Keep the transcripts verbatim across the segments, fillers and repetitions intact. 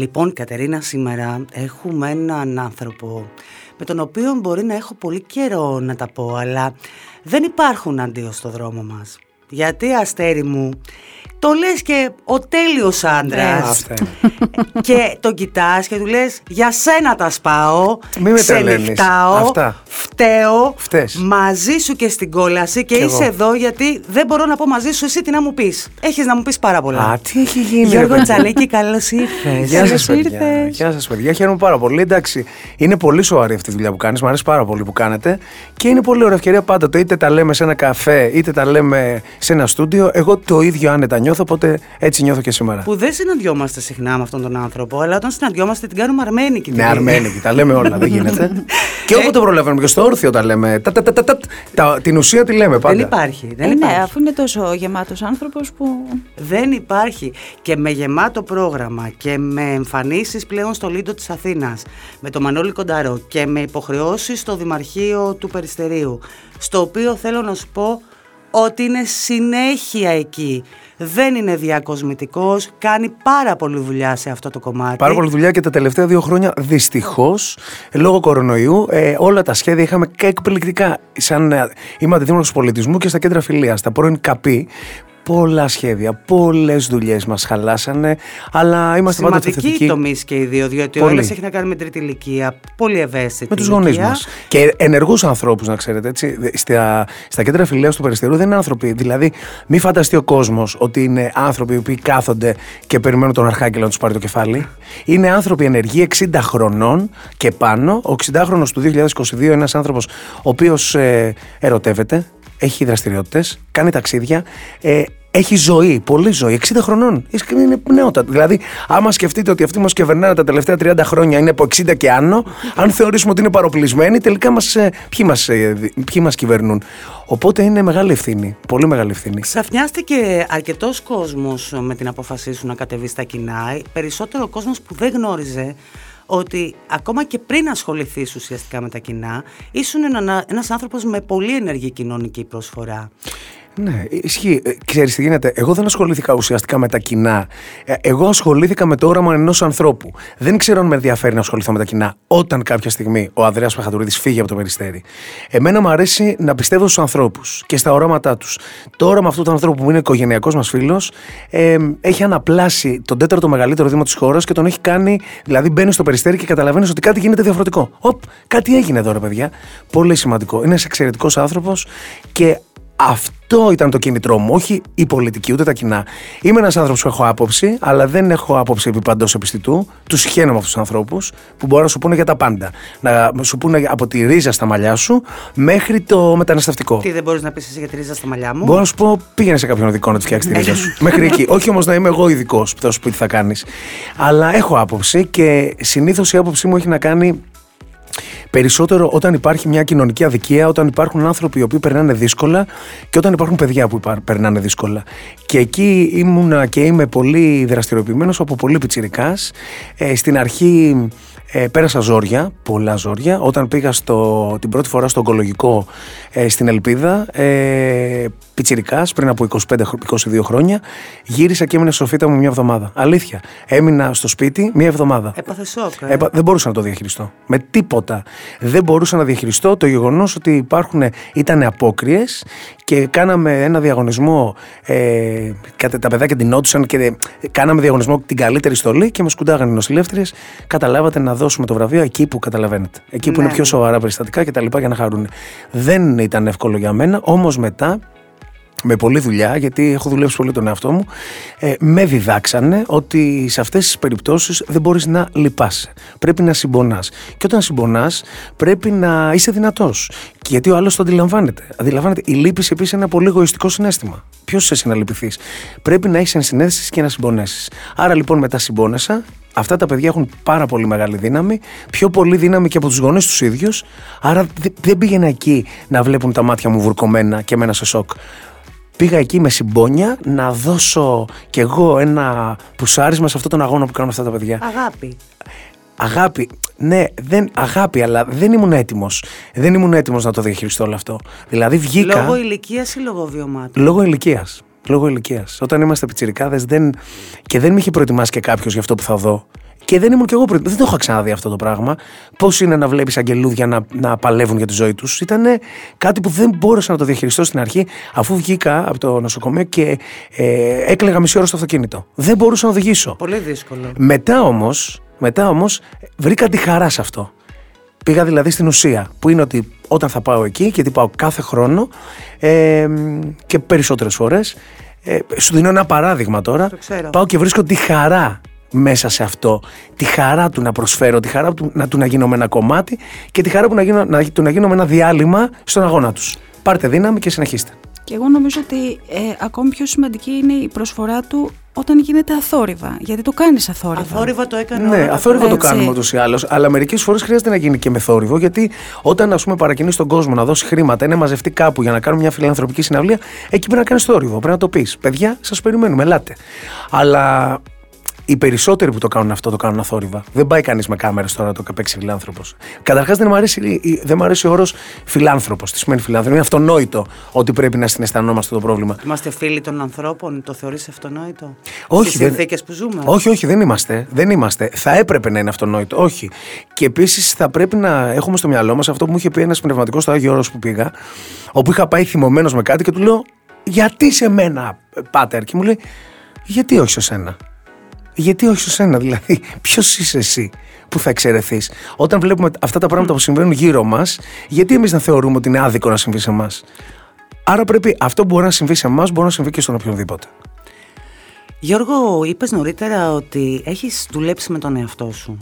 Λοιπόν, Κατερίνα, σήμερα έχουμε έναν άνθρωπο με τον οποίο μπορεί να έχω πολύ καιρό να τα πω, αλλά δεν υπάρχουν αντίο στο δρόμο μας. Γιατί, αστέρι μου, το λες και ο τέλειος άντρας. Και τον κοιτάς και του λες, για σένα τα σπάω, ξενυχτάω, φταίω, Φτες. μαζί σου και στην κόλαση και, και είσαι εγώ. Εδώ γιατί δεν μπορώ να πω μαζί σου εσύ τι να μου πεις. Έχεις να μου πεις πάρα πολλά. Α, τι έχει γίνει. Γιώργο Τσαλέκη, καλώς ήρθες. Γεια σας, παιδιά. Γεια σας, παιδιά. Χαίρομαι πάρα πολύ. Εντάξει, είναι πολύ σοβαρή αυτή τη δουλειά που κάνεις. Μου αρέσει πάρα πολύ που κάνετε και είναι πολύ ωραία ευκαιρία πάντοτε. Είτε τα λέμε σε ένα καφέ, είτε τα λέμε σε ένα στούντιο. Εγώ το ίδιο άνετα νιώθω, οπότε έτσι νιώθω και σήμερα. Που δεν συναντιόμαστε συχνά με αυτόν τον άνθρωπο, αλλά όταν συναντιόμαστε την κάνουμε αρμένικη. Ναι, αρμένικη, τα λέμε όλα, δεν γίνεται. Και όπου το προλαβαίνουμε και στο όρθιο τα λέμε. Την ουσία τη λέμε πάντα. Δεν υπάρχει. Ναι, αφού είναι τόσο γεμάτος άνθρωπος που. Δεν υπάρχει. Και με γεμάτο πρόγραμμα και με εμφανίσεις πλέον στο Λίντο της Αθήνας, με τον Μανώλη Κονταρό και με υποχρεώσεις στο Δημαρχείο του Περιστερίου. Στο οποίο θέλω να σου πω ότι είναι συνέχεια εκεί. Δεν είναι διακοσμητικός, κάνει πάρα πολύ δουλειά σε αυτό το κομμάτι. Πάρα πολύ δουλειά και τα τελευταία δύο χρόνια δυστυχώς, λόγω κορονοϊού, ε, όλα τα σχέδια είχαμε και εκπληκτικά. Σαν, ε, είμαι αντιδήμαρχος πολιτισμού και στα κέντρα φιλίας, τα πρώην ΚΑΠΗ. Πολλά σχέδια, πολλές δουλειές μας χαλάσανε, αλλά είμαστε πάντα θετικοί. Σημαντικοί τομείς και οι δύο, διότι ο ένας έχει να κάνει με τρίτη ηλικία, πολύ ευαίσθητη. Με τους γονείς μας. Και ενεργούς ανθρώπους, να ξέρετε. Έτσι, στα, στα κέντρα φιλίας του Περιστερίου δεν είναι άνθρωποι. Δηλαδή, μη φανταστεί ο κόσμος ότι είναι άνθρωποι οι οποίοι κάθονται και περιμένουν τον Αρχάγγελο να τους πάρει το κεφάλι. Είναι άνθρωποι ενεργοί εξήντα χρονών και πάνω. Ο εξηντάχρονος του δύο χιλιάδες είκοσι δύο, ένας άνθρωπος ο οποίος ε, ερωτεύεται, έχει δραστηριότητες, κάνει ταξίδια. Ε, Έχει ζωή, πολλή ζωή, εξήντα χρονών. Είναι νεότατη. Δηλαδή, άμα σκεφτείτε ότι αυτοί μας κυβερνάνε τα τελευταία τριάντα χρόνια είναι από εξήντα και άνω, αν θεωρήσουμε ότι είναι παροπλισμένοι, τελικά μας, ποιοι, μας, ποιοι μας κυβερνούν. Οπότε είναι μεγάλη ευθύνη. Πολύ μεγάλη ευθύνη. Ξαφνιάστηκε αρκετός κόσμος με την απόφασή σου να κατεβεί στα κοινά. Περισσότερο κόσμος που δεν γνώριζε ότι ακόμα και πριν ασχοληθείς ουσιαστικά με τα κοινά, ήσουν ένας άνθρωπος με πολύ ενεργή κοινωνική προσφορά. Ναι, ισχύει. Ξέρεις τι γίνεται. Εγώ δεν ασχολήθηκα ουσιαστικά με τα κοινά. Εγώ ασχολήθηκα με το όραμα ενός ανθρώπου. Δεν ξέρω αν με ενδιαφέρει να ασχοληθώ με τα κοινά όταν κάποια στιγμή ο Ανδρέας Παχατουρίδης φύγει από το Περιστέρι. Εμένα μου αρέσει να πιστεύω στους ανθρώπους και στα οράματά τους. Το όραμα αυτού του ανθρώπου που είναι οικογενειακός μας φίλος ε, έχει αναπλάσει τον τέταρτο μεγαλύτερο δήμο της χώρας και τον έχει κάνει. Δηλαδή, μπαίνεις στο Περιστέρι και καταλαβαίνεις ότι κάτι γίνεται διαφορετικό. Οπ, κάτι έγινε εδώ, ρε παιδιά. Πολύ σημαντικό. Είναι ένας εξαιρετικός άνθρωπος και αυτό ήταν το κίνητρό μου, όχι η πολιτική, ούτε τα κοινά. Είμαι ένας άνθρωπος που έχω άποψη, αλλά δεν έχω άποψη επί παντός επιστητού. Τους χαίνομαι αυτούς τους ανθρώπους που μπορούν να σου πούνε για τα πάντα. Να σου πούνε από τη ρίζα στα μαλλιά σου μέχρι το μεταναστευτικό. Τι δεν μπορείς να πεις εσύ για τη ρίζα στα μαλλιά μου? Μπορώ να σου πω, πήγαινε σε κάποιον ειδικό να του φτιάξει τη ρίζα σου. Μέχρι εκεί. Όχι όμως να είμαι εγώ ειδικός που θα σου πει τι θα κάνεις. Αλλά έχω άποψη και συνήθως η άποψή μου έχει να κάνει. Περισσότερο όταν υπάρχει μια κοινωνική αδικία, όταν υπάρχουν άνθρωποι οι οποίοι περνάνε δύσκολα και όταν υπάρχουν παιδιά που περνάνε δύσκολα. Και εκεί ήμουνα και είμαι πολύ δραστηριοποιημένος από πολύ πιτσιρικάς. Ε, στην αρχή ε, πέρασα ζόρια, πολλά ζόρια. Όταν πήγα στο, την πρώτη φορά στο ογκολογικό ε, στην Ελπίδα, ε, πιτσιρικάς, πριν από είκοσι πέντε είκοσι δύο χρόνια, γύρισα και έμεινα στη σοφίτα μου μια εβδομάδα. Αλήθεια. Έμεινα στο σπίτι μια εβδομάδα. Έπαθε σοκ. Ε. Έπα, δεν μπορούσα να το διαχειριστώ. Με τίποτα. Δεν μπορούσα να διαχειριστώ το γεγονός ότι υπάρχουν, ήταν απόκριες και κάναμε ένα διαγωνισμό. Ε, τα παιδάκια την νότουσαν και κάναμε διαγωνισμό την καλύτερη στολή και με σκουντάγανε οι νοσηλεύτριες. Καταλάβατε να δώσουμε το βραβείο εκεί που καταλαβαίνετε. Εκεί που ναι. είναι πιο σοβαρά περιστατικά κτλ. Για να χαρούν. Δεν ήταν εύκολο για μένα, όμως μετά. Με πολλή δουλειά, γιατί έχω δουλέψει πολύ τον εαυτό μου, ε, με διδάξανε ότι σε αυτές τις περιπτώσεις δεν μπορείς να λυπάσαι. Πρέπει να συμπονάς. Και όταν συμπονάς, πρέπει να είσαι δυνατός. Γιατί ο άλλος το αντιλαμβάνεται. Αντιλαμβάνεται. Η λύπηση επίσης είναι ένα πολύ εγωιστικό συναίσθημα. Ποιος σε συναλυπηθείς? Πρέπει να έχεις ενσυναίσθηση και να συμπονέσεις. Άρα λοιπόν μετά συμπόνεσα. Αυτά τα παιδιά έχουν πάρα πολύ μεγάλη δύναμη, πιο πολύ δύναμη και από τους γονείς τους ίδιους. Άρα δεν πήγαινα εκεί να βλέπουν τα μάτια μου βουρκωμένα και εμένα σε σοκ. Πήγα εκεί με συμπόνια να δώσω κι εγώ ένα πουσάρισμα σε αυτόν τον αγώνα που κάνουν αυτά τα παιδιά. Αγάπη. Αγάπη, ναι, δεν, αγάπη, αλλά δεν ήμουν έτοιμος. Δεν ήμουν έτοιμος να το διαχειριστώ όλο αυτό. Δηλαδή βγήκα. Λόγω ηλικίας ή λόγω βιωμάτων? Λόγω ηλικίας. Λόγω ηλικίας. Όταν είμαστε πιτσιρικάδες δεν... και δεν με είχε προετοιμάσει και κάποιος για αυτό που θα δω. Και δεν ήμουν κι εγώ πριν. Δεν το είχα ξαναδεί αυτό το πράγμα. Πώς είναι να βλέπεις αγγελούδια να, να παλεύουν για τη ζωή τους. Ήταν κάτι που δεν μπόρεσα να το διαχειριστώ στην αρχή, αφού βγήκα από το νοσοκομείο και ε, έκλαιγα μισή ώρα στο αυτοκίνητο. Δεν μπορούσα να οδηγήσω. Πολύ δύσκολο. Μετά όμως, μετά όμως βρήκα τη χαρά σε αυτό. Πήγα δηλαδή στην ουσία, που είναι ότι όταν θα πάω εκεί, γιατί πάω κάθε χρόνο ε, και περισσότερες φορές. Ε, σου δίνω ένα παράδειγμα τώρα. Πάω και βρίσκω τη χαρά μέσα σε αυτό. Τη χαρά του να προσφέρω, τη χαρά του να, του να γίνω με ένα κομμάτι και τη χαρά που να γίνω, να, του να γίνω με ένα διάλειμμα στον αγώνα τους. Πάρτε δύναμη και συνεχίστε. Και εγώ νομίζω ότι ε, ακόμη πιο σημαντική είναι η προσφορά του όταν γίνεται αθόρυβα. Γιατί το κάνεις αθόρυβα. Αθόρυβα το έκανε. Ναι, αθόρυβα το κάνουμε ούτως ή άλλως. Αλλά μερικές φορές χρειάζεται να γίνει και με θόρυβο. Γιατί όταν, ας πούμε, παρακινείς τον κόσμο να δώσει χρήματα ή να μαζευτεί κάπου για να κάνουμε μια φιλανθρωπική συναυλία, εκεί πρέπει να κάνεις θόρυβο. Πρέπει να το πεις. Παιδιά, σας περιμένουμε, ελάτε. Αλλά οι περισσότεροι που το κάνουν αυτό το κάνουν αθόρυβα. Δεν πάει κανείς με κάμερες τώρα να το παίξει φιλάνθρωπος. Καταρχάς δεν μου αρέσει, αρέσει ο όρος φιλάνθρωπος. Τι σημαίνει φιλάνθρωπος? Είναι αυτονόητο ότι πρέπει να συναισθανόμαστε το πρόβλημα. Είμαστε φίλοι των ανθρώπων, το θεωρείς αυτονόητο? Όχι. Στις συνθήκες που ζούμε. Όχι, όχι, δεν είμαστε. δεν είμαστε. Θα έπρεπε να είναι αυτονόητο. Όχι. Και επίσης θα πρέπει να έχουμε στο μυαλό μας αυτό που μου είχε πει ένας πνευματικός στο Άγιο Όρος που πήγα, όπου είχα πάει θυμωμένος με κάτι και του λέω, γιατί σε μένα, πάτερ? Και μου λέει, γιατί όχι σε σένα? Γιατί όχι σε σένα, δηλαδή, ποιος είσαι εσύ που θα εξαιρεθείς? Όταν βλέπουμε αυτά τα πράγματα που συμβαίνουν γύρω μας, γιατί εμείς να θεωρούμε ότι είναι άδικο να συμβεί σε εμάς? Άρα πρέπει αυτό που μπορεί να συμβεί σε εμάς, μπορεί να συμβεί και στον οποιονδήποτε. Γιώργο, είπες νωρίτερα ότι έχεις δουλέψει με τον εαυτό σου.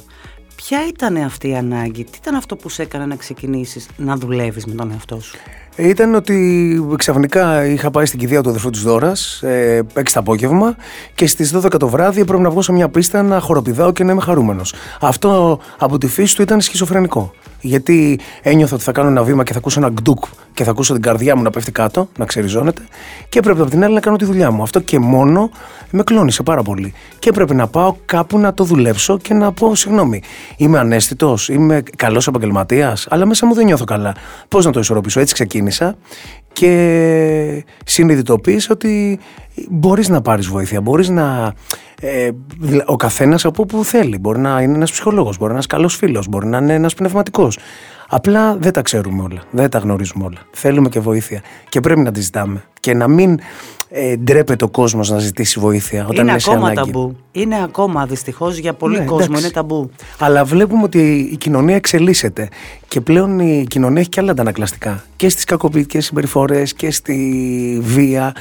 Ποια ήταν αυτή η ανάγκη, τι ήταν αυτό που σε έκανε να ξεκινήσεις να δουλεύεις με τον εαυτό σου? Ήταν ότι ξαφνικά είχα πάει στην κηδεία του αδερφού της Δώρας ε, έξι το απόγευμα και στις δώδεκα το βράδυ έπρεπε να βγω σε μια πίστα να χοροπηδάω και να είμαι χαρούμενος. Αυτό από τη φύση του ήταν σχιζοφρενικό. Γιατί ένιωθα ότι θα κάνω ένα βήμα και θα ακούσω ένα γκντουκ και θα ακούσω την καρδιά μου να πέφτει κάτω, να ξεριζώνεται, και έπρεπε από την άλλη να κάνω τη δουλειά μου. Αυτό και μόνο με κλώνησε πάρα πολύ. Και έπρεπε να πάω κάπου να το δουλέψω και να πω, συγγνώμη, είμαι ανέστητος, είμαι καλός επαγγελματίας, αλλά μέσα μου δεν νιώθω καλά. Πώς να το ισορροπήσω? Έτσι ξεκίνησα και συνειδητοποίησα ότι μπορείς να πάρεις βοήθεια, μπορείς να. Ε, ο καθένας από όπου θέλει. Μπορεί να είναι ένας ψυχολόγος, μπορεί να είναι ένας καλός φίλος, μπορεί να είναι ένας πνευματικός. Απλά δεν τα ξέρουμε όλα, δεν τα γνωρίζουμε όλα. Θέλουμε και βοήθεια και πρέπει να τη ζητάμε. Και να μην ε, ντρέπεται ο κόσμος να ζητήσει βοήθεια όταν είναι, είναι σε ανάγκη. Είναι ακόμα ταμπού. Είναι ακόμα δυστυχώς για πολύ ναι, κόσμο, εντάξει. Είναι ταμπού. Αλλά βλέπουμε ότι η κοινωνία εξελίσσεται και πλέον η κοινωνία έχει και άλλα αντανακλαστικά. Και στις κακοποιητικές συμπεριφορές και στη βία,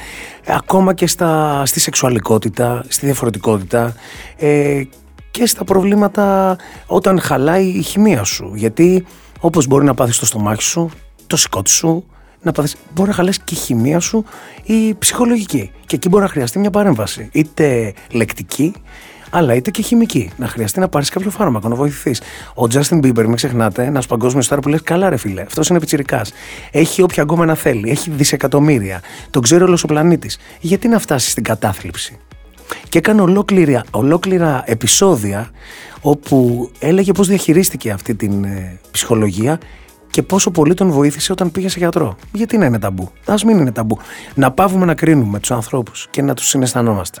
ακόμα και στα, στη σεξουαλικότητα, στη διαφορετικότητα. Ε, και στα προβλήματα όταν χαλάει η χημεία σου. Γιατί όπως μπορεί να πάθεις το στομάχι σου, το σηκώτη σου, να πάθεις, μπορεί να χαλάσει και η χημεία σου ή ψυχολογική. Και εκεί μπορεί να χρειαστεί μια παρέμβαση, είτε λεκτική, αλλά είτε και χημική. Να χρειαστεί να πάρεις κάποιο φάρμακο, να βοηθηθείς. Ο Justin Bieber, μην ξεχνάτε, ένας παγκόσμιος στάρ που λες, καλά ρε φίλε, αυτός είναι πιτσιρικάς. Έχει όποια γκόμενα θέλει, έχει δισεκατομμύρια, τον ξέρει όλος ο πλανήτης. Γιατί να φτάσεις στην κατάθλιψη? Και έκανε ολόκληρα, ολόκληρα επεισόδια όπου έλεγε πώς διαχειρίστηκε αυτή την ε, ψυχολογία και πόσο πολύ τον βοήθησε όταν πήγε σε γιατρό. Γιατί να είναι ταμπού? Ας μην είναι ταμπού. Να παύουμε να κρίνουμε τους ανθρώπους και να τους συναισθανόμαστε.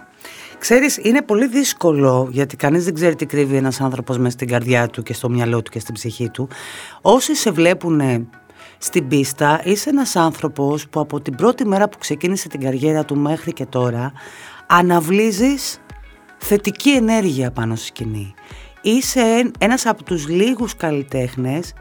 Ξέρεις, είναι πολύ δύσκολο, γιατί κανείς δεν ξέρει τι κρύβει ένας άνθρωπος μέσα στην καρδιά του και στο μυαλό του και στην ψυχή του. Όσοι σε βλέπουν στην πίστα, είσαι ένας άνθρωπος που από την πρώτη μέρα που ξεκίνησε την καριέρα του μέχρι και τώρα αναβλύζεις θετική ενέργεια πάνω στη σκηνή. Είσαι ένας από τους λίγους καλλιτέχνες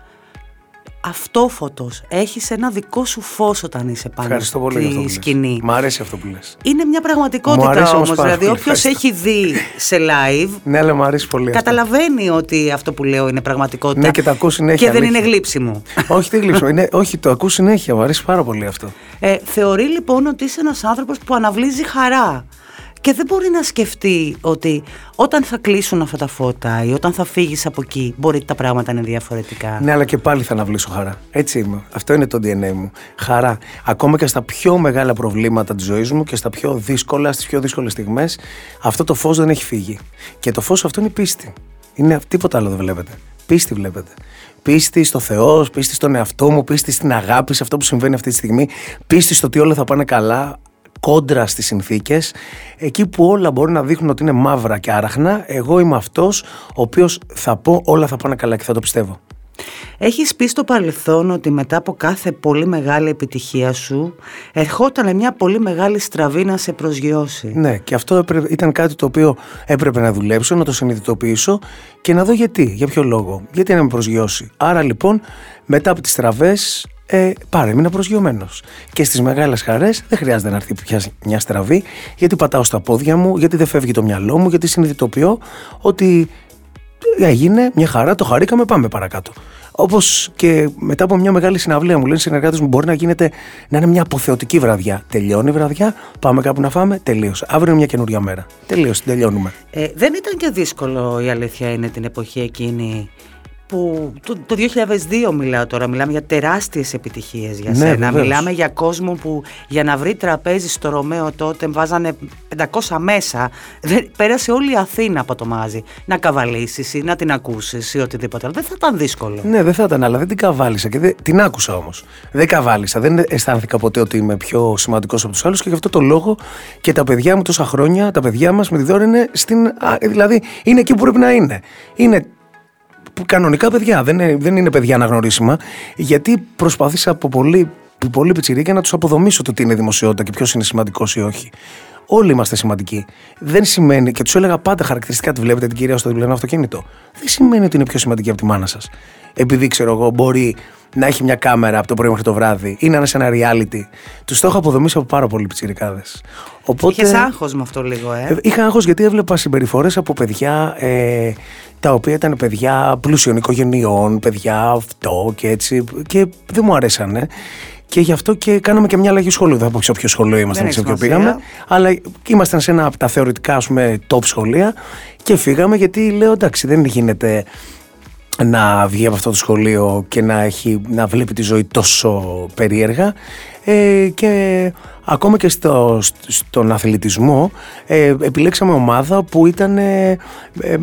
αυτόφωτος. Έχεις ένα δικό σου φως όταν είσαι πάνω στη σκηνή. Μ' αρέσει αυτό που λες. Είναι μια πραγματικότητα όμως. Δηλαδή, όποιος έχει δει σε live. Ναι, αλλά μου αρέσει πολύ. Καταλαβαίνει αυτό. Ότι αυτό που λέω είναι πραγματικότητα. Ναι, και το ακούω συνέχεια. Και δεν αλήθεια. Είναι γλύψιμο. Όχι, δεν γλύψιμο. Είναι, όχι, το ακούω συνέχεια. Μου αρέσει πάρα πολύ αυτό. Ε, θεωρεί λοιπόν ότι είσαι ένας άνθρωπος που αναβλύζει χαρά. Και δεν μπορεί να σκεφτεί ότι όταν θα κλείσουν αυτά τα φώτα ή όταν θα φύγεις από εκεί, μπορεί τα πράγματα να είναι διαφορετικά. Ναι, αλλά και πάλι θα αναβλήσω χαρά. Έτσι είμαι. Αυτό είναι το ντι εν έι μου. Χαρά. Ακόμα και στα πιο μεγάλα προβλήματα της ζωής μου και στα πιο δύσκολα, στις πιο δύσκολες στιγμές, αυτό το φως δεν έχει φύγει. Και το φως αυτό είναι η πίστη. Είναι τίποτα άλλο δεν βλέπετε. Πίστη βλέπετε. Πίστη στο Θεό, πίστη στον εαυτό μου, πίστη στην αγάπη, σε αυτό που συμβαίνει αυτή τη στιγμή, πίστη στο ότι όλα θα πάνε καλά. κόντρα στις συνθήκες, εκεί που όλα μπορούν να δείχνουν ότι είναι μαύρα και άραχνα, εγώ είμαι αυτός ο οποίος θα πω όλα θα πάνε καλά και θα το πιστεύω. Έχεις πει στο παρελθόν ότι μετά από κάθε πολύ μεγάλη επιτυχία σου ερχόταν μια πολύ μεγάλη στραβή να σε προσγειώσει. Ναι, και αυτό έπρεπε, ήταν κάτι το οποίο έπρεπε να δουλέψω, να το συνειδητοποιήσω και να δω γιατί, για ποιο λόγο, γιατί να με προσγειώσει. Άρα λοιπόν μετά από τις στραβές ε, παρέμεινα προσγειωμένος. Και στις μεγάλες χαρές δεν χρειάζεται να έρθει πια μια στραβή, γιατί πατάω στα πόδια μου, γιατί δεν φεύγει το μυαλό μου, γιατί συνειδητοποιώ ότι έγινε μια χαρά, το χαρήκαμε, πάμε παρακάτω. Όπως και μετά από μια μεγάλη συναυλία μου λένε οι συνεργάτες μου, μπορεί να γίνεται να είναι μια αποθεωτική βραδιά. Τελειώνει η βραδιά, πάμε κάπου να φάμε, τελείωσε. Αύριο είναι μια καινούρια μέρα. Τελείωσε, τελειώνουμε. Ε, δεν ήταν και δύσκολο, η αλήθεια είναι, την εποχή εκείνη που το, το δύο χιλιάδες δύο μιλάω τώρα, μιλάμε για τεράστιες επιτυχίες για ναι, σένα. Βεβαίως. Μιλάμε για κόσμο που για να βρει τραπέζι στο Ρωμαίο τότε βάζανε πεντακόσια μέσα. Δεν, πέρασε όλη η Αθήνα από το μάζι. Να καβαλήσεις ή να την ακούσεις ή οτιδήποτε άλλο. Δεν θα ήταν δύσκολο. Ναι, δεν θα ήταν, αλλά δεν την καβάλισα και δεν, την άκουσα όμως. Δεν καβάλισα. Δεν αισθάνθηκα ποτέ ότι είμαι πιο σημαντικός από τους άλλους και γι' αυτό το λόγο και τα παιδιά μου τόσα χρόνια, τα παιδιά μας με τη Δώρα είναι, στην, δηλαδή, είναι εκεί που πρέπει να είναι. Είναι κανονικά παιδιά, δεν είναι, δεν είναι παιδιά αναγνωρίσιμα, γιατί προσπάθησα από πολύ, πολύ πιτσιρίκια να τους αποδομήσω το τι είναι δημοσιότητα και ποιος είναι σημαντικός ή όχι. Όλοι είμαστε σημαντικοί. Δεν σημαίνει, και τους έλεγα πάντα χαρακτηριστικά, τη βλέπετε την κυρία στο διπλανό αυτοκίνητο, δεν σημαίνει ότι είναι πιο σημαντική από τη μάνα σας. Επειδή ξέρω εγώ, μπορεί να έχει μια κάμερα από το πρωί μέχρι το βράδυ ή να είναι σε ένα reality. Τους το έχω αποδομήσει από πάρα πολλοί πιτσιρικάδες. Οπότε... Είχες άγχος με αυτό λίγο, ε. Είχα άγχος γιατί έβλεπα συμπεριφορές από παιδιά ε, τα οποία ήταν παιδιά πλούσιων οικογενειών, παιδιά αυτό και έτσι. Και δεν μου αρέσανε. Και γι' αυτό και κάναμε και μια αλλαγή σχολείου. Δεν θα πω σε ποιο σχολείο ήμασταν, σε ποιο πήγαμε. Αλλά ήμασταν σε ένα από τα θεωρητικά, ας πούμε, top σχολεία και φύγαμε γιατί λέω εντάξει, δεν γίνεται να βγει από αυτό το σχολείο και να, έχει, να βλέπει τη ζωή τόσο περίεργα. Ε, και ακόμα και στο, στον αθλητισμό ε, επιλέξαμε ομάδα που ήταν ε, ε,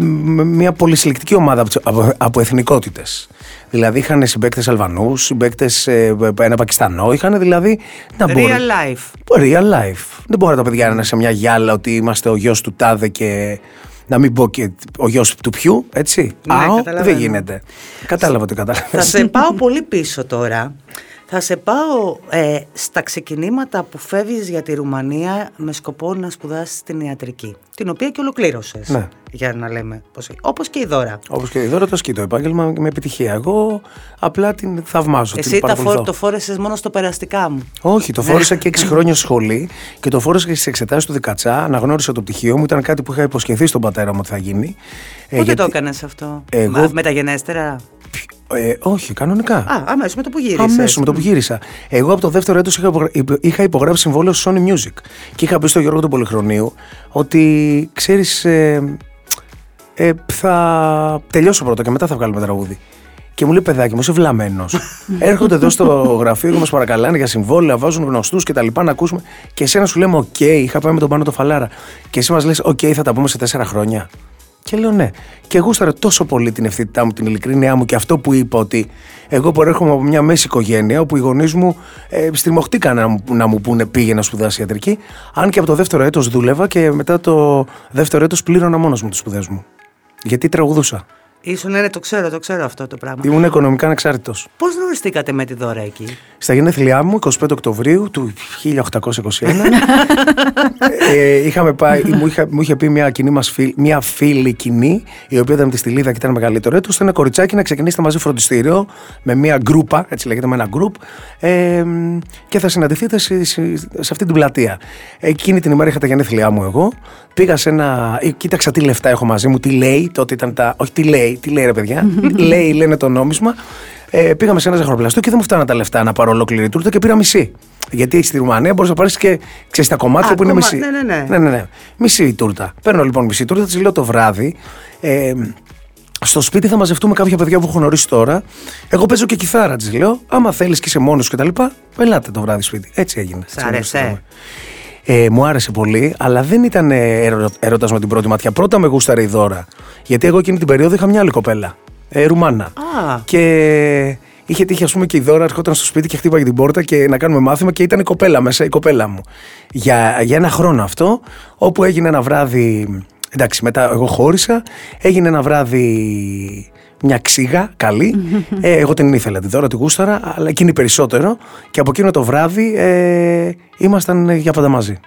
μια πολυσυλλεκτική ομάδα από, από εθνικότητες. Δηλαδή είχαν συμπαίκτες Αλβανούς, συμπαίκτες ε, ένα Πακιστανό, είχαν δηλαδή... Να μπορεί, real life. Real life. Δεν μπορεί τα παιδιά να είναι σε μια γυάλα ότι είμαστε ο γιος του τάδε και... Να μην πω και ο γιος του ποιου, έτσι. Ναι, Άω, δεν γίνεται. Κατάλαβα το κατάλαβα. Θα σε πάω πολύ πίσω τώρα. Θα σε πάω ε, στα ξεκινήματα που φεύγεις για τη Ρουμανία με σκοπό να σπουδάσεις την ιατρική. Την οποία και ολοκλήρωσες. Ναι. Για να λέμε. Όπως και η Δώρα. Όπως και η Δώρα, το σκύτο επάγγελμα με επιτυχία. Εγώ απλά την θαυμάζω. Εσύ την παρακολουθώ. Το φόρεσες μόνο στο περαστικά μου. Όχι, το φόρεσα και έξι χρόνια σχολή και το φόρεσα και στις εξετάσεις του Δικατσά. Αναγνώρισα το πτυχίο μου. Ήταν κάτι που είχα υποσχεθεί στον πατέρα μου ότι θα γίνει. Πότε ε, γιατί... το έκανες αυτό, εγώ... μεταγενέστερα. Ε, όχι, κανονικά. Α, αμέσως με το που γύρισα. Αμέσως με το που γύρισα. Εγώ από το δεύτερο έτος είχα, υπογρα... είχα υπογράψει συμβόλαιο στο Sony Music και είχα πει στον Γιώργο τον Πολυχρονίου ότι ξέρεις, ε, ε, θα τελειώσω πρώτα και μετά θα βγάλουμε τραγούδι. Και μου λέει: Παιδάκι μου, είσαι βλαμμένος. Έρχονται εδώ στο γραφείο και μας παρακαλάνε για συμβόλαια, βάζουν γνωστούς και τα λοιπά να ακούσουμε. Και εσένα σου λέμε: Οκ, okay, είχα πάει με τον Πάνο το Φαλάρα. Και εσύ μας λες: Οκ, okay, θα τα πούμε σε τέσσερα χρόνια. Και λέω ναι. Και εγώ γούσταρα τόσο πολύ την ευθύτητά μου, την ειλικρίνειά μου και αυτό που είπα ότι εγώ προέρχομαι από μια μέση οικογένεια όπου οι γονείς μου ε, στριμωχτήκαν να μου, να μου πούνε πήγε να σπουδάσει ιατρική. Αν και από το δεύτερο έτος δούλευα και μετά το δεύτερο έτος πλήρωνα μόνος μου τις σπουδές μου. Γιατί τραγουδούσα. Ήσουν, ναι, το ξέρω, το ξέρω αυτό το πράγμα. Ήμουν οικονομικά ανεξάρτητος. Πώς γνωριστήκατε με τη Δώρα εκεί? Στα γενέθλιά μου, εικοστή πέμπτη Οκτωβρίου του χίλια οκτακόσια είκοσι ένα, ε, είχαμε πάει, μου, είχε, μου είχε πει μια, κοινή μας φίλη, μια φίλη κοινή, η οποία ήταν με τη Στυλίδα και ήταν μεγαλύτερο έτος, ήταν ένα κοριτσάκι να ξεκινήσετε μαζί φροντιστήριο με μια γκρούπα, έτσι λέγεται, με ένα γκρουπ, ε, και θα συναντηθείτε σε, σε, σε αυτή την πλατεία. Εκείνη την ημέρα είχα τα γενέθλιά μου εγώ, πήγα σε ένα, κοίταξα τι λεφτά έχω μαζί μου, τι λέει, τότε ήταν τα, όχι τι λέει, τι λέει ρε παιδιά, λέει, λένε το νόμισμα. Ε, πήγαμε σε ένα ζαχαροπλαστό και δεν μου φτάναν τα λεφτά να πάρω ολόκληρη τούρτα και πήρα μισή. Γιατί στη Ρουμανία μπορείς να πάρεις και ξέρεις τα κομμάτια α, που είναι κομμά... μισή. Ναι ναι ναι. ναι, ναι, ναι. Μισή τούρτα. Παίρνω λοιπόν μισή τούρτα, της λέω το βράδυ. Ε, στο σπίτι θα μαζευτούμε κάποια παιδιά που έχω γνωρίσει τώρα. Εγώ παίζω και κιθάρα, της λέω. Άμα θέλεις και είσαι μόνος και τα λοιπά, ελάτε το βράδυ σπίτι. Έτσι έγινε. Σ' άρεσε. Ε, μου άρεσε πολύ, αλλά δεν ήταν ερω... έρωτας με την πρώτη ματιά. Πρώτα με γούσταρε η Δώρα. Γιατί εγώ εκείνη την περίοδο είχα μια άλλη κοπέλα. Ε, Ρουμάνα. Ah. Και είχε τύχει, ας πούμε, και η Δώρα ερχόταν στο σπίτι και χτύπαγε την πόρτα και να κάνουμε μάθημα και ήταν η κοπέλα μέσα, η κοπέλα μου. Για, για ένα χρόνο αυτό, όπου έγινε ένα βράδυ. Εντάξει, μετά εγώ χώρισα, έγινε ένα βράδυ μια ξύγα καλή. Ε, εγώ την ήθελα τη Δώρα, τη γούσταρα, αλλά εκείνη περισσότερο. Και από εκείνο το βράδυ ε, ήμασταν για πάντα μαζί.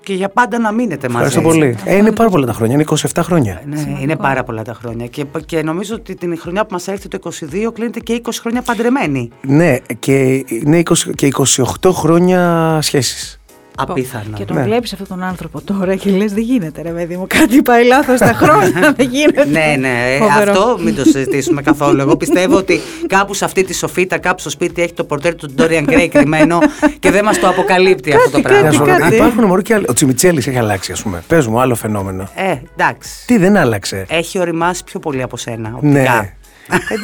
Και για πάντα να μείνετε μαζί. Ευχαριστώ πολύ. Ε, είναι πάρα πολλά τα χρόνια, είναι είκοσι επτά χρόνια. Ναι, σημαντικό. Είναι πάρα πολλά τα χρόνια. Και, και νομίζω ότι την χρονιά που μας έρχεται το είκοσι δύο κλείνετε και είκοσι χρόνια παντρεμένοι. Ναι, και, ναι, είκοσι και είκοσι οκτώ χρόνια σχέσεις. Απίθανο. Και τον ναι. βλέπεις αυτόν τον άνθρωπο τώρα και λες, δεν γίνεται ρε παιδί μου, κάτι πάει λάθος τα χρόνια, δεν γίνεται. Ναι, ναι, φοβερό. Αυτό μην το συζητήσουμε καθόλου. Εγώ πιστεύω ότι κάπου σε αυτή τη σοφίτα, κάπου στο σπίτι έχει το πορτρέτο του Ντόριαν Γκρέι κρυμμένο και δεν μας το αποκαλύπτει κάτι, αυτό το πράγμα. Κάτι, κάτι. Υπάρχουν μόνο και άλλοι. Ο Τσιμιτσέλης έχει αλλάξει, ας πούμε. Πες μου, άλλο φαινόμενο. Ε, εντάξει. Τι δεν άλλαξε. Έχει οριμάσει πιο πολύ από σένα. Οπτικά. Ναι.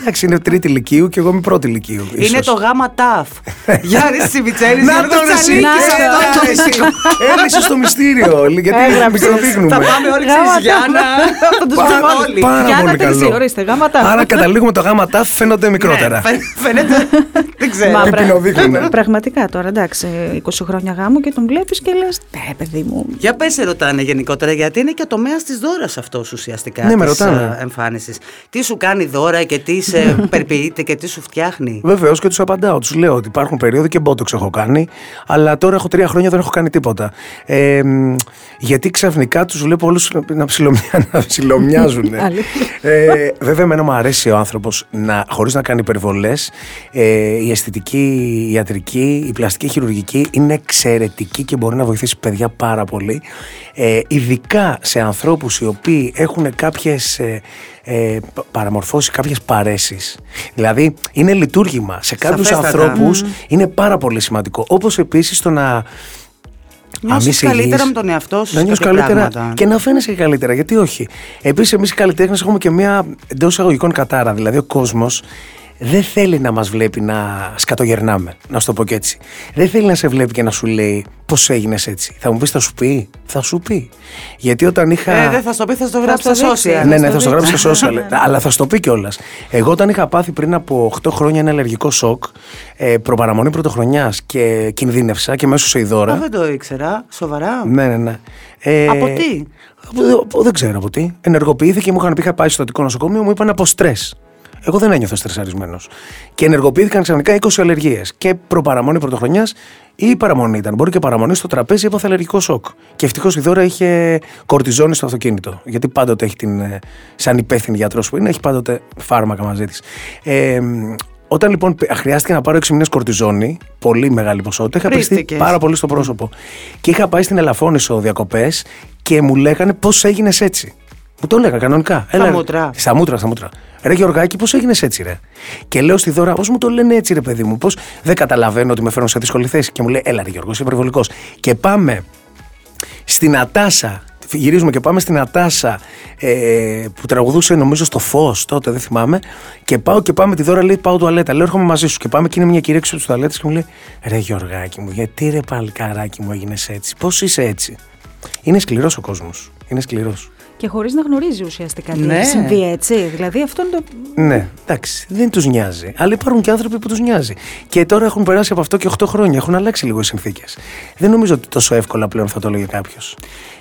Εντάξει, είναι τρίτη λυκείου και εγώ είμαι πρώτη λυκείου. Είναι το γάμα ταφ. Γιάννη Σιμιτσέλης, Γιώργο Τσαλέκη. Έλυσε το μυστήριο. Γιατί να μην το δείχνουμε. Θα πάμε όλοι ξέρεις Γιάννα. Θα τους πάμε όλοι. Γιάννα, άρα καταλήγουμε το γάμα ταφ φαίνονται μικρότερα. Φαίνεται, δεν ξέρω. Πραγματικά τώρα, εντάξει, είκοσι χρόνια γάμου και τον βλέπεις και λες, ναι παιδί μου. Για πες σε ρωτάνε γενικότερα, γιατί είναι και ο τομέας της Δώρας αυτός ουσιαστικά. Ναι, με ρωτάνε. Τι σου κάνει Δώρα και τι σε περποιείται και τι σου φτιάχνει. Βεβαίως και τους απαντάω. Τους λέω ότι υπάρχουν περίοδοι και μπότοξ έχω κάνει, αλλά τώρα έχω τρία χρόνια δεν έχω κάνει τίποτα. Ε, γιατί ξαφνικά τους βλέπω όλους να ψιλομοιάζουν. ε, βέβαια, εμένα μου αρέσει ο άνθρωπος να, χωρίς να κάνει υπερβολές. Ε, η αισθητική, η ιατρική, η πλαστική, η χειρουργική είναι εξαιρετική και μπορεί να βοηθήσει παιδιά πάρα πολύ. Ε, ειδικά σε ανθρώπους οι οποίοι έχουν κάποιες. Ε, Ε, παραμορφώσει κάποιες παρέσεις. Δηλαδή είναι λειτουργήμα. Σε κάποιους ανθρώπους mm. είναι πάρα πολύ σημαντικό. Όπως επίσης το να νιώσεις καλύτερα με τον εαυτό σου. Να νιώσεις καλύτερα πράγματα. Και να φαίνεσαι καλύτερα. Γιατί όχι. Επίσης εμείς οι καλλιτέχνες έχουμε και μια εντός εισαγωγικών κατάρα. Δηλαδή ο κόσμος δεν θέλει να μας βλέπει να σκατογερνάμε. Να σου το πω και έτσι. Δεν θέλει να σε βλέπει και να σου λέει πώς έγινες έτσι. Θα μου πεις, θα σου πει. Θα σου πει. Γιατί όταν είχα. Ε, δεν θα σου το πει, θα το γράψει στα social. Ναι, ναι, θα το γράψει στα social. Αλλά θα σου το πει κιόλας. Εγώ όταν είχα πάθει πριν από οκτώ χρόνια ένα αλλεργικό σοκ, προπαραμονή πρωτοχρονιάς και κινδύνευσα και μέσω σε η Δώρα. Δεν το ήξερα. Σοβαρά. Ναι, ναι, ναι. Ε, από τι. Από, δεν ξέρω από τι. Ενεργοποιήθηκε και μου είχαν πει, είχα πάει στο Αττικό Νοσοκομείο, μου είπαν από στρες. Εγώ δεν ένιωθα στρεσαρισμένος. Και ενεργοποιήθηκαν ξαφνικά είκοσι αλλεργίες. Και προπαραμονή πρωτοχρονιάς ή παραμονή ήταν. Μπορεί και παραμονή στο τραπέζι, έπαθε αλλεργικό σοκ. Και ευτυχώς η Δώρα είχε κορτιζόνη στο αυτοκίνητο. Γιατί πάντοτε έχει την. Σαν υπεύθυνη γιατρός που είναι, έχει πάντοτε φάρμακα μαζί της. Ε, όταν λοιπόν χρειάστηκε να πάρω έξι μήνες κορτιζόνη, πολύ μεγάλη ποσότητα, είχα πειστεί πάρα πολύ στο πρόσωπο. Και είχα πάει στην Ελαφώνησο διακοπές και μου λέγανε πώς έγινες έτσι. Μου το έλεγα κανονικά. Στα Έλα, μούτρα. Στα μούτρα, στα μούτρα. Ρε Γεωργάκη, πώς έγινες έτσι, ρε. Και λέω στη Δώρα, πώς μου το λένε έτσι, ρε παιδί μου. Πώς δεν καταλαβαίνω ότι με φέρνουν σε δύσκολη θέση. Και μου λέει, έλα, ρε Γιώργο, είσαι υπερβολικός. Και πάμε στην Ατάσα. Γυρίζουμε και πάμε στην Ατάσα ε, που τραγουδούσε, νομίζω, στο Φω τότε, δεν θυμάμαι. Και πάω και πάμε τη Δώρα, λέει, πάω τουαλέτα. Λέω, έρχομαι μαζί σου. Και πάμε και είναι μια κυρία στους τουαλέτες και μου λέει, ρε Γεωργάκη μου, γιατί ρε παλικαράκι μου έγινες έτσι. Πώς είσαι έτσι. Είναι σκληρός ο κόσμος. Είναι σκληρός. Και χωρίς να γνωρίζει ουσιαστικά τι ναι. συμβεί, έτσι. Δηλαδή αυτό είναι το. Ναι, εντάξει, δεν τους νοιάζει. Αλλά υπάρχουν και άνθρωποι που τους νοιάζει. Και τώρα έχουν περάσει από αυτό και οκτώ χρόνια. Έχουν αλλάξει λίγο οι συνθήκες. Δεν νομίζω ότι τόσο εύκολα πλέον θα το έλεγε κάποιος.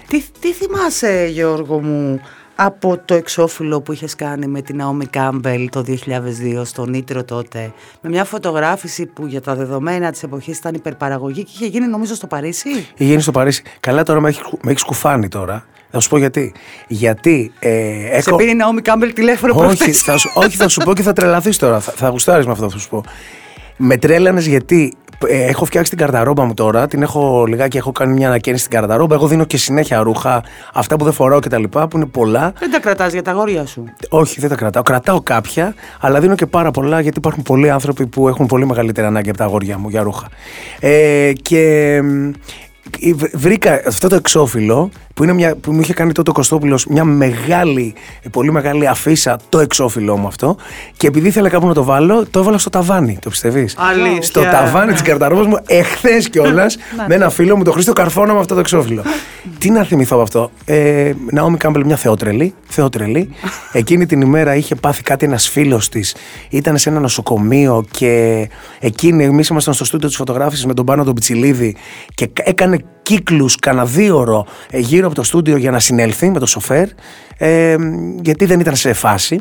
Τι, τι θυμάσαι, Γιώργο μου, από το εξώφυλλο που είχες κάνει με την Ναόμι Κάμπελ το δύο χιλιάδες δύο στον Ήτρο τότε, με μια φωτογράφηση που για τα δεδομένα της εποχής ήταν υπερπαραγωγή και είχε γίνει, νομίζω, στο Παρίσι. Είχε γίνει στο Παρίσι. Καλά, τώρα με έχει κουφάνει τώρα. Θα σου πω γιατί. Γιατί. Ε, σε έχω... πήρε η Ναόμι Κάμπελ τηλέφωνο προχθές. Όχι, θα σου, όχι, θα σου πω και θα τρελαθείς τώρα. Θα, θα γουστάρεις με αυτό που θα σου πω. Με τρέλανες γιατί ε, έχω φτιάξει την καρταρόμπα μου τώρα. Την έχω λιγάκι, έχω κάνει μια ανακαίνιση στην καρταρόμπα. Εγώ δίνω και συνέχεια ρούχα. Αυτά που δεν φοράω κτλ. Που είναι πολλά. Δεν τα κρατάς για τα αγόρια σου. Όχι, δεν τα κρατάω. Κρατάω κάποια, αλλά δίνω και πάρα πολλά γιατί υπάρχουν πολλοί άνθρωποι που έχουν πολύ μεγαλύτερη ανάγκη από τα αγόρια μου για ρούχα. Ε, και. Βρήκα αυτό το εξώφυλλο που, είναι μια, που μου είχε κάνει τότε ο Κωνστόπουλος μια μεγάλη, πολύ μεγάλη αφίσα, το εξώφυλλό μου αυτό. Και επειδή ήθελα κάπου να το βάλω, το έβαλα στο ταβάνι. Το πιστεύεις? Αλήθεια. Στο ταβάνι της καρταρόμπας μου, εχθές κιόλας, με ένα φίλο μου, τον Χρήστο Καρφώνα, με αυτό το εξώφυλλο. Τι να θυμηθώ από αυτό. Ε, Ναόμι Κάμπελ, μια θεότρελη. θεότρελη. Εκείνη την ημέρα είχε πάθει κάτι ένας φίλος της. Ήταν σε ένα νοσοκομείο και εκείνη, εμείς ήμασταν στο στούντιο της φωτογράφησης με τον Πάνο τον Πιτσιλίδη και έκανε κύκλους κανένα δύο ώρο γύρω από το στούντιο για να συνέλθει με το σοφέρ, ε, γιατί δεν ήταν σε φάση.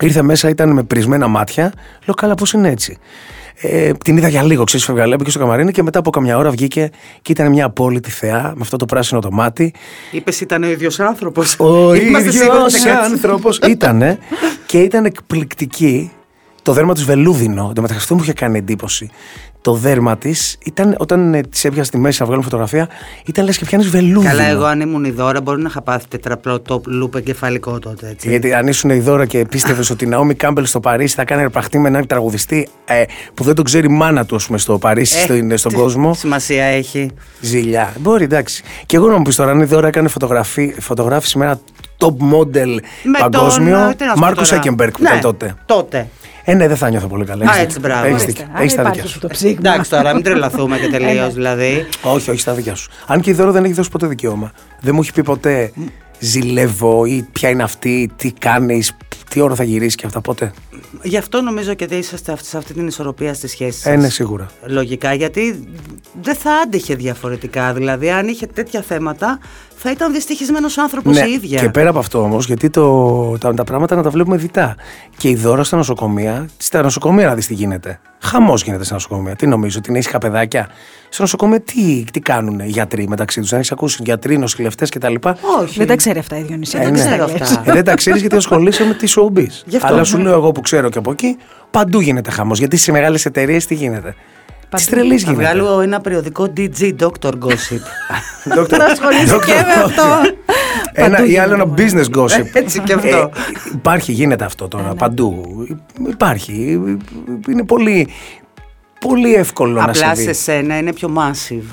Ήρθε μέσα, ήταν με πρισμένα μάτια. Λέω, καλά, πώς είναι έτσι? Ε, την είδα για λίγο, ξέρεις, φευγαλέμπηκε στο καμαρίνι και μετά από καμιά ώρα βγήκε και ήταν μια απόλυτη θεά με αυτό το πράσινο το μάτι. Είπες, ήταν ο ίδιος άνθρωπος. Ο ίδιος άνθρωπος ήτανε και ήταν εκπληκτική. Το δέρμα του βελούδινο, εν τω μεταξύ αυτό μου είχε κάνει εντύπωση. Το δέρμα τη ήταν, όταν ε, τη έπιασε στη μέση να βγάλουμε φωτογραφία, ήταν λες και πιάνει βελούδινο. Καλά, εγώ αν ήμουν η Δώρα, μπορεί να είχα πάθει τετραπλό το λούπ εγκεφαλικό τότε. Έτσι. Γιατί αν ήσουν η Δώρα και πίστευε ότι η Ναόμι Κάμπελ στο Παρίσι θα κάνει αρπαχτή με έναν τραγουδιστή ε, που δεν τον ξέρει η μάνα του, ας πούμε, στο Παρίσι, ε, στο, ε, στον κόσμο. Σημασία έχει. Ζηλιά. Μπορεί, εντάξει. Και εγώ να μου πει τώρα, αν η Δώρα έκανε φωτογράφηση με ένα top model με παγκόσμιο, Μάρκο Σέκεμπερκ που ήταν τότε. Τότε. Ε, ναι, δεν θα νιώθω πολύ καλά. Α, έτσι, μπράβο. Έχει τα δίκια σου. Εντάξει, τώρα μην τρελαθούμε και τελείως, δηλαδή. Όχι, όχι, στα δίκια σου. Αν και η Δώρα δεν έχει δώσει ποτέ δικαίωμα. Δεν μου έχει πει ποτέ ζηλεύω ή ποια είναι αυτή, τι κάνεις, τι ώρα θα γυρίσεις και αυτά ποτέ. Γι' αυτό νομίζω και δεν είσαστε σε αυτή την ισορροπία στη σχέση σας. Ε, ναι, σίγουρα. Λογικά, γιατί δεν θα άντεχε διαφορετικά. Δηλαδή, αν είχε τέτοια θέματα, θα ήταν δυστυχισμένος άνθρωπος ναι, η ίδια. Και πέρα από αυτό όμως, γιατί το, τα, τα πράγματα να τα βλέπουμε διτά. Και η Δώρα στα νοσοκομεία, στα νοσοκομεία να δεις τι γίνεται. Χαμός γίνεται στα νοσοκομεία. Τι νομίζω, ότι είναι ήσυχα παιδάκια. Στα νοσοκομεία τι, τι κάνουν οι γιατροί μεταξύ τους. Αν έχεις ακούσει γιατροί, νοσηλευτές κτλ. Όχι. Δεν τα ξέρει αυτά η Διονυσία. Ε, δεν, ναι. ξέρω αυτά. Ε, δεν τα ξέρει γιατί ασχολείσαι με τη showbiz. Αλλά σου λέω εγώ που ξέρω και από εκεί, παντού γίνεται χαμός. Γιατί σε μεγάλες εταιρείες τι γίνεται. Τη τρελή γυναίκα. Βγάλω ένα περιοδικό ντι τζι, Doctor Gossip. Να ασχολείσαι και με αυτό. Ή άλλο ένα business gossip. Έτσι και αυτό. Υπάρχει, γίνεται αυτό τώρα παντού. Υπάρχει. Είναι πολύ εύκολο να συμβεί. Απλά σε σένα είναι πιο massive.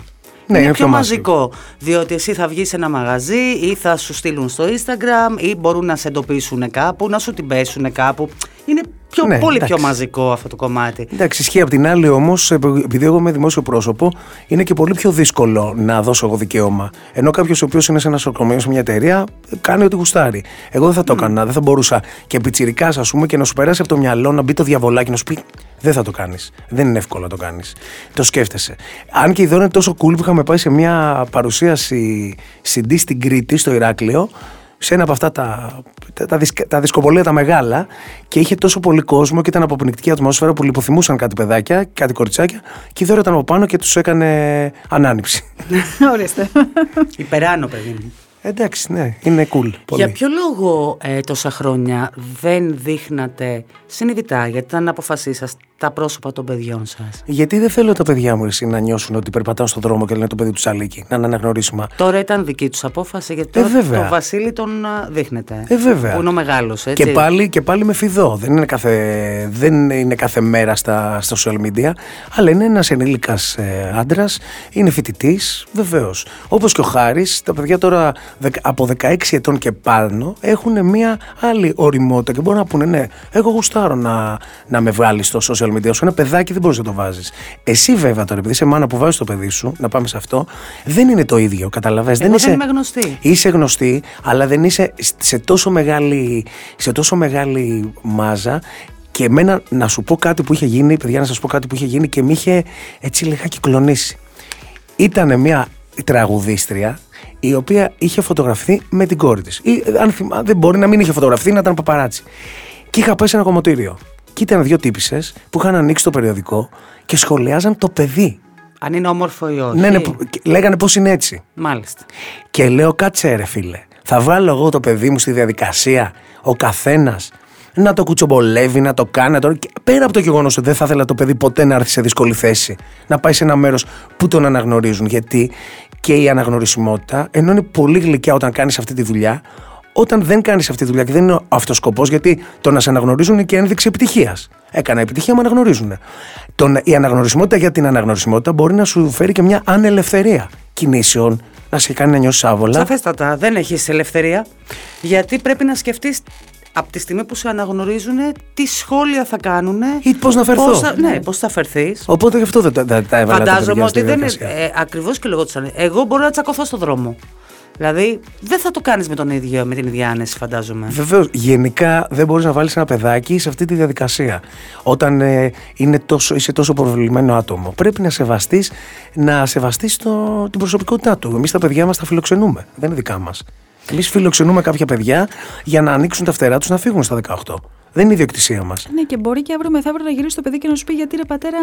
Ναι, είναι πιο μαζικό, διότι εσύ θα βγεις σε ένα μαγαζί ή θα σου στείλουν στο Instagram ή μπορούν να σε εντοπίσουν κάπου, να σου την πέσουν κάπου. Είναι πιο, ναι, πολύ εντάξει. πιο μαζικό αυτό το κομμάτι. Εντάξει, ισχύει. Απ' την άλλη όμως, επειδή εγώ είμαι δημόσιο πρόσωπο, είναι και πολύ πιο δύσκολο να δώσω εγώ δικαίωμα. Ενώ κάποιος ο οποίος είναι σε ένα νοσοκομείο, σε μια εταιρεία, κάνει ό,τι γουστάρει. Εγώ δεν θα το έκανα, mm. δεν θα μπορούσα. Και πιτσιρικάς, ας πούμε, και να σου περάσει από το μυαλό, να μπει το διαβολάκι, να σου πει δεν θα το κάνεις. Δεν είναι εύκολο να το κάνεις. Το σκέφτεσαι. Αν και η Δώρα είναι τόσο cool που είχαμε πάει σε μια παρουσίαση σι ντι στην Κρήτη, στο Ηράκλειο. Σε ένα από αυτά τα, τα, δισκ, τα δισκοπολία τα μεγάλα και είχε τόσο πολύ κόσμο και ήταν αποπνικτική ατμόσφαιρα που λιποθυμούσαν κάτι παιδάκια, κάτι κοριτσάκια και η Δώρα ήταν από πάνω και τους έκανε ανάνυψη. Ορίστε. Υπεράνω παιδί μου. Εντάξει, ναι, είναι cool. Πολύ. Για ποιο λόγο ε, τόσα χρόνια δεν δείχνατε συνειδητά, γιατί ήταν αποφασίσατε τα πρόσωπα των παιδιών σας? Γιατί δεν θέλω τα παιδιά μου εσύ, να νιώσουν ότι περπατάω στον δρόμο και λένε το παιδί του Τσαλέκη, να είναι αναγνωρίσιμα. Τώρα ήταν δική τους απόφαση, γιατί ε, τον Βασίλη τον δείχνετε. Ε, βέβαια. Που είναι ο μεγάλος, έτσι. Και πάλι, και πάλι με φιδό. Δεν είναι κάθε, δεν είναι κάθε μέρα στα, στα social media, αλλά είναι ένας ενήλικας ε, άντρας, είναι φοιτητής, βεβαίως. Όπως και ο Χάρης, τα παιδιά τώρα από δεκαέξι ετών και πάνω έχουν μια άλλη οριμότητα και μπορούν να πούνε ναι, εγώ γουστάρω να, να με βγάλει στο social media σου. Ένα παιδάκι δεν μπορείς να το βάζεις. Εσύ βέβαια τώρα, επειδή είσαι μάνα που βάζεις το παιδί σου, να πάμε σε αυτό, δεν είναι το ίδιο. Καταλαβαίνεις. Δεν, δεν είμαι γνωστή. Είσαι γνωστή, αλλά δεν είσαι σε τόσο μεγάλη, σε τόσο μεγάλη μάζα. Και εμένα να σου πω κάτι που είχε γίνει, παιδιά, να σας πω κάτι που είχε γίνει και με είχε έτσι λιγάκι κλονίσει. Ήτανε μια τραγουδίστρια η οποία είχε φωτογραφθεί με την κόρη της. Ή, αν θυμά, δεν μπορεί να μην είχε φωτογραφθεί, να ήταν παπαράτσι. Και είχα πάει σε ένα κομματήριο. Και ήταν δύο τύπισσες που είχαν ανοίξει το περιοδικό και σχολιάζαν το παιδί. Αν είναι όμορφο ή όχι. Ναι, ναι, λέγανε πώς είναι έτσι. Μάλιστα. Και λέω, κάτσε ρε φίλε, θα βάλω εγώ το παιδί μου στη διαδικασία, ο καθένας να το κουτσομπολεύει, να το κάνει. Το... Πέρα από το γεγονός ότι δεν θα ήθελα το παιδί ποτέ να έρθει σε δύσκολη θέση, να πάει σε ένα μέρος που τον αναγνωρίζουν. Γιατί και η αναγνωρισιμότητα, ενώ είναι πολύ γλυκιά όταν κάνεις αυτή τη δουλειά, όταν δεν κάνεις αυτή τη δουλειά και δεν είναι αυτός σκοπός, γιατί το να σε αναγνωρίζουν είναι και ένδειξη επιτυχίας. Έκανα επιτυχία, με αναγνωρίζουν. Η αναγνωρισιμότητα για την αναγνωρισιμότητα μπορεί να σου φέρει και μια ανελευθερία κινήσεων, να σε κάνει να νιώσεις άβολα. Σαφέστατα, δεν έχεις ελευθερία. Γιατί πρέπει να σκεφτείς από τη στιγμή που σε αναγνωρίζουν τι σχόλια θα κάνουν ή πώς να φερθώ. Πώς θα, ναι, πώς θα φερθείς. Οπότε γι' αυτό δεν τα, τα έβαλα. Φαντάζομαι ότι δεν είναι. Ε, ακριβώς και λόγω της ανέχειας. Εγώ μπορώ να τσακωθώ στον δρόμο. Δηλαδή, δεν θα το κάνεις με, τον ίδιο, με την ίδια άνεση, φαντάζομαι. Βεβαίως. Γενικά, δεν μπορείς να βάλεις ένα παιδάκι σε αυτή τη διαδικασία. Όταν ε, είναι τόσο, είσαι τόσο προβλημένο άτομο, πρέπει να σεβαστείς, να σεβαστείς το, την προσωπικότητά του. Εμείς τα παιδιά μας τα φιλοξενούμε. Δεν είναι δικά μας. Εμείς φιλοξενούμε κάποια παιδιά για να ανοίξουν τα φτερά τους να φύγουν στα δεκαοκτώ. Δεν είναι η ιδιοκτησία μας. Ναι, και μπορεί και αύριο μεθαύριο να γυρίσει το παιδί και να σου πει: γιατί ρε πατέρα.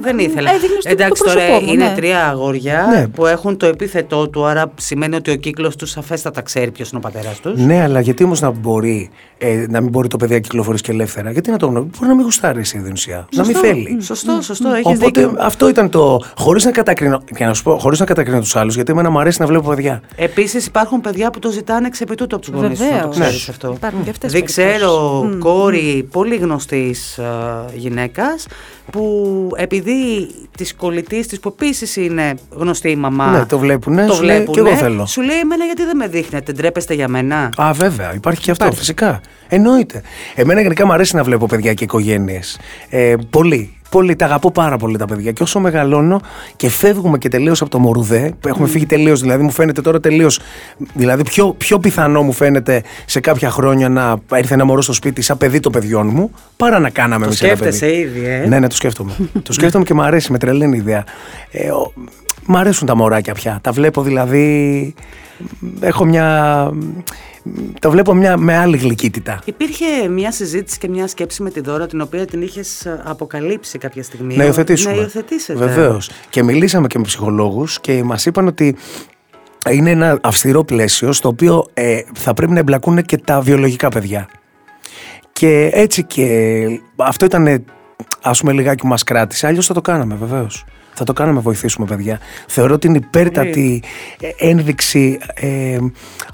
Δεν ήθελα. Εντάξει, τώρα είναι ναι. τρία αγόρια ναι. που έχουν το επίθετό του, άρα σημαίνει ότι ο κύκλος τους σαφέστατα ξέρει ποιος είναι ο πατέρας τους. Ναι, αλλά γιατί όμως να μπορεί ε, να μην μπορεί το παιδί να κυκλοφορήσει και ελεύθερα, γιατί να το γνωρίζει, μπορεί να μην γουστάρει η ιδονησία, να μην θέλει. Mm. Σωστό, σωστό. Mm. Έχεις οπότε δίκιο. Αυτό ήταν το. Χωρίς να κατακρίνω, χωρίς να κατακρίνω τους άλλους, γιατί εμένα μου αρέσει να βλέπω παιδιά. Επίσης υπάρχουν παιδιά που το ζητάνε εξ επί τούτου από τους γονείς τους. Το ξέρεις αυτό. Δεν ξέρω κόρη πολύ γνωστής γυναίκας που επειδή της κολλητής της που επίσης είναι γνωστή η μαμά. Ναι, το βλέπουνε. Το βλέπουνε. Και εγώ θέλω. Σου λέει εμένα γιατί δεν με δείχνετε, ντρέπεστε για μένα. Α, βέβαια, υπάρχει και αυτό. Υπάρχει. Φυσικά. Εννοείται. Εμένα γενικά μου αρέσει να βλέπω παιδιά και οικογένειες. Ε, πολύ. Πολύ, τα αγαπώ πάρα πολύ τα παιδιά. Και όσο μεγαλώνω και φεύγουμε και τελείως από το μορουδέ, που έχουμε mm. φύγει τελείως, δηλαδή μου φαίνεται τώρα τελείως. Δηλαδή, πιο, πιο πιθανό μου φαίνεται σε κάποια χρόνια να έρθει ένα μωρό στο σπίτι σαν παιδί των παιδιών μου, παρά να κάναμε εμείς ένα παιδί. Το σκέφτεσαι ήδη, ε. Ναι, ναι, το σκέφτομαι. το σκέφτομαι και μου αρέσει, με τρελαίνει η ιδέα. Ε, ο... Μ' αρέσουν τα μωράκια πια. Τα βλέπω δηλαδή. Έχω μια. Τα βλέπω μια... με άλλη γλυκύτητα. Υπήρχε μια συζήτηση και μια σκέψη με τη Δώρα, την οποία την είχες αποκαλύψει κάποια στιγμή. Να υιοθετήσουμε. Να υιοθετήσετε. Βεβαίως. Και μιλήσαμε και με ψυχολόγους και μας είπαν ότι είναι ένα αυστηρό πλαίσιο στο οποίο ε, θα πρέπει να εμπλακούν και τα βιολογικά παιδιά. Και έτσι και. Αυτό ήταν. Ας πούμε λιγάκι που μας κράτησε. Αλλιώς θα το κάναμε, βεβαίως. Θα το κάναμε, βοηθήσουμε παιδιά. Θεωρώ την υπέρτατη ένδειξη ε,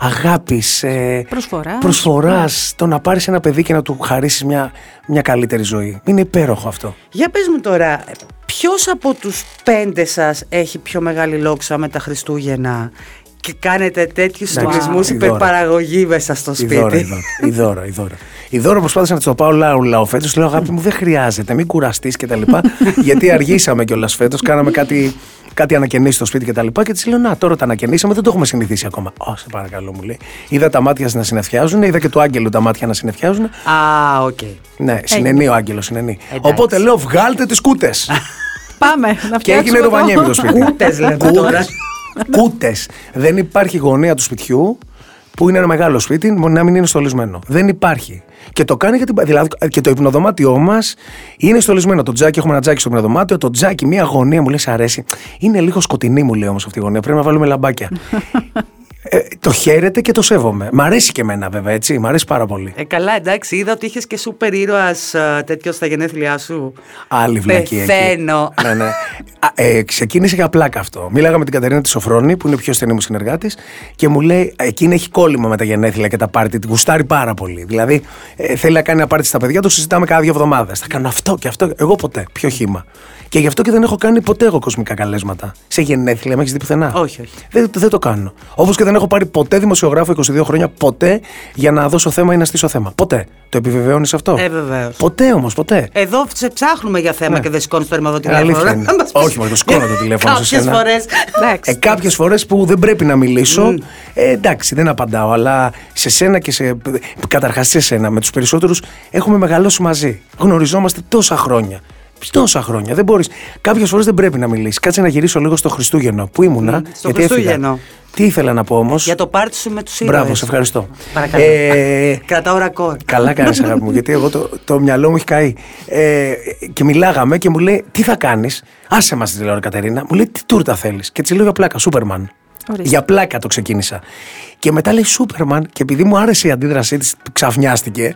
αγάπης, ε, προσφοράς, προσφοράς yeah. το να πάρεις ένα παιδί και να του χαρίσεις μια, μια καλύτερη ζωή. Είναι υπέροχο αυτό. Για πες μου τώρα, ποιος από τους πέντε σας έχει πιο μεγάλη λόξα με τα Χριστούγεννα και κάνετε τέτοιους στολισμούς υπερπαραγωγή μέσα στο σπίτι? Η Δώρα, η Δώρα, η Δώρα. Η Δώρα προσπάθησε να της το πάω λαού λαού φέτος. Λέω αγάπη μου δεν χρειάζεται, μην κουραστείς και τα λοιπά. Γιατί αργήσαμε κιόλας φέτος, κάναμε κάτι, κάτι ανακαινήσεις στο σπίτι και τα λοιπά. Και της λέω να τώρα τα ανακαινήσαμε, δεν το έχουμε συνηθίσει ακόμα. Ω, σε παρακαλώ μου λέει. Είδα τα μάτια να συνεφιάζουν, είδα και του Άγγελου τα μάτια να συνεφιάζουν. Α, οκ. Okay. Ναι, συνενεί ο Άγγελος, συνενεί. Οπότε λέω βγάλτε τις κούτες. Πάμε να φτιάξουμε. Και έγινε Ρωμανιέμι το σπίτι. Κούτες λέμε τώρα. Κούτες. Δεν υπάρχει γωνία του σπιτιού που είναι ένα μεγάλο σπίτι, να μην είναι στολισμένο. Δεν υπάρχει. Και το κάνει γιατί. Δηλαδή και το υπνοδωμάτιό μας είναι στολισμένο. Το τζάκι, έχουμε ένα τζάκι στο υπνοδωμάτιο. Το τζάκι, μία γωνία μου λέει σ' αρέσει. Είναι λίγο σκοτεινή μου λέει όμως αυτή η γωνία. Πρέπει να βάλουμε λαμπάκια. Ε, το χαίρεται και το σέβομαι. Μ' αρέσει και εμένα βέβαια έτσι. Μ' αρέσει πάρα πολύ. Ε, καλά, εντάξει. Είδα ότι είχες και σούπερ ήρωας τέτοιο στα γενέθλιά σου. Άλλη βλακή εκεί. Πεθαίνω. Ναι, ναι. Ε, ξεκίνησε για πλάκα αυτό. Μίλαγα με την Κατερίνα τη Σοφρώνη, που είναι πιο στενή μου συνεργάτης, και μου λέει: εκείνη έχει κόλλημα με τα γενέθλια και τα πάρτι. Την γουστάρει πάρα πολύ. Δηλαδή ε, θέλει να κάνει ένα πάρτι στα παιδιά, το συζητάμε κάθε δύο εβδομάδες. Θα κάνω αυτό και αυτό. Εγώ ποτέ. Πιο χύμα. Και γι' αυτό και δεν έχω κάνει ποτέ εγώ κοσμικά καλέσματα. Σε γενέθλια, με έχεις δει πουθενά? Όχι, όχι. Δεν, δεν το κάνω. Όπως και δεν έχω πάρει ποτέ δημοσιογράφο είκοσι δύο χρόνια, ποτέ, για να δώσω θέμα ή να στήσω θέμα. Ποτέ. Το επιβεβαιώνεις αυτό? Ε, βεβαίως. Ποτέ όμως, ποτέ. Εδώ σε ψάχνουμε για θέμα ναι. και δεν σηκώνεις το ερημαδό τηλέφωνο. Ε, όχι, μα το σηκώνω το τηλέφωνο. Κάποιες φορές. Ε, Κάποιες φορές που δεν πρέπει να μιλήσω. Mm. Ε, εντάξει, δεν απαντάω, αλλά σε σένα και σε. Καταρχάς σε σένα, με τους περισσότερους έχουμε μεγαλώσει μαζί. Γνωριζόμαστε τόσα χρόνια. Τόσα χρόνια. Δεν μπορείς. Κάποιες φορές δεν πρέπει να μιλήσεις. Κάτσε να γυρίσω λίγο στο Χριστούγεννο που ήμουνα. Mm, στο Χριστούγεννο. Έφυγα. Τι ήθελα να πω όμως. Για το πάρτι σου με τους ήρωες. Μπράβο, σε ευχαριστώ. Παρακαλώ. Ε, Κρατάω ρακόρ. Καλά κάνεις, αγάπη μου, γιατί εγώ το, το μυαλό μου έχει καεί. Ε, και μιλάγαμε και μου λέει: τι θα κάνεις? Άσε μας τη τηλεόραση, Κατερίνα. Μου λέει: τι τούρτα θέλεις? Και της λέω για πλάκα, Σούπερμαν. Ορίστε. Για πλάκα το ξεκίνησα. Και μετά λέει Σούπερμαν, και επειδή μου άρεσε η αντίδρασή της, ξαφνιάστηκε.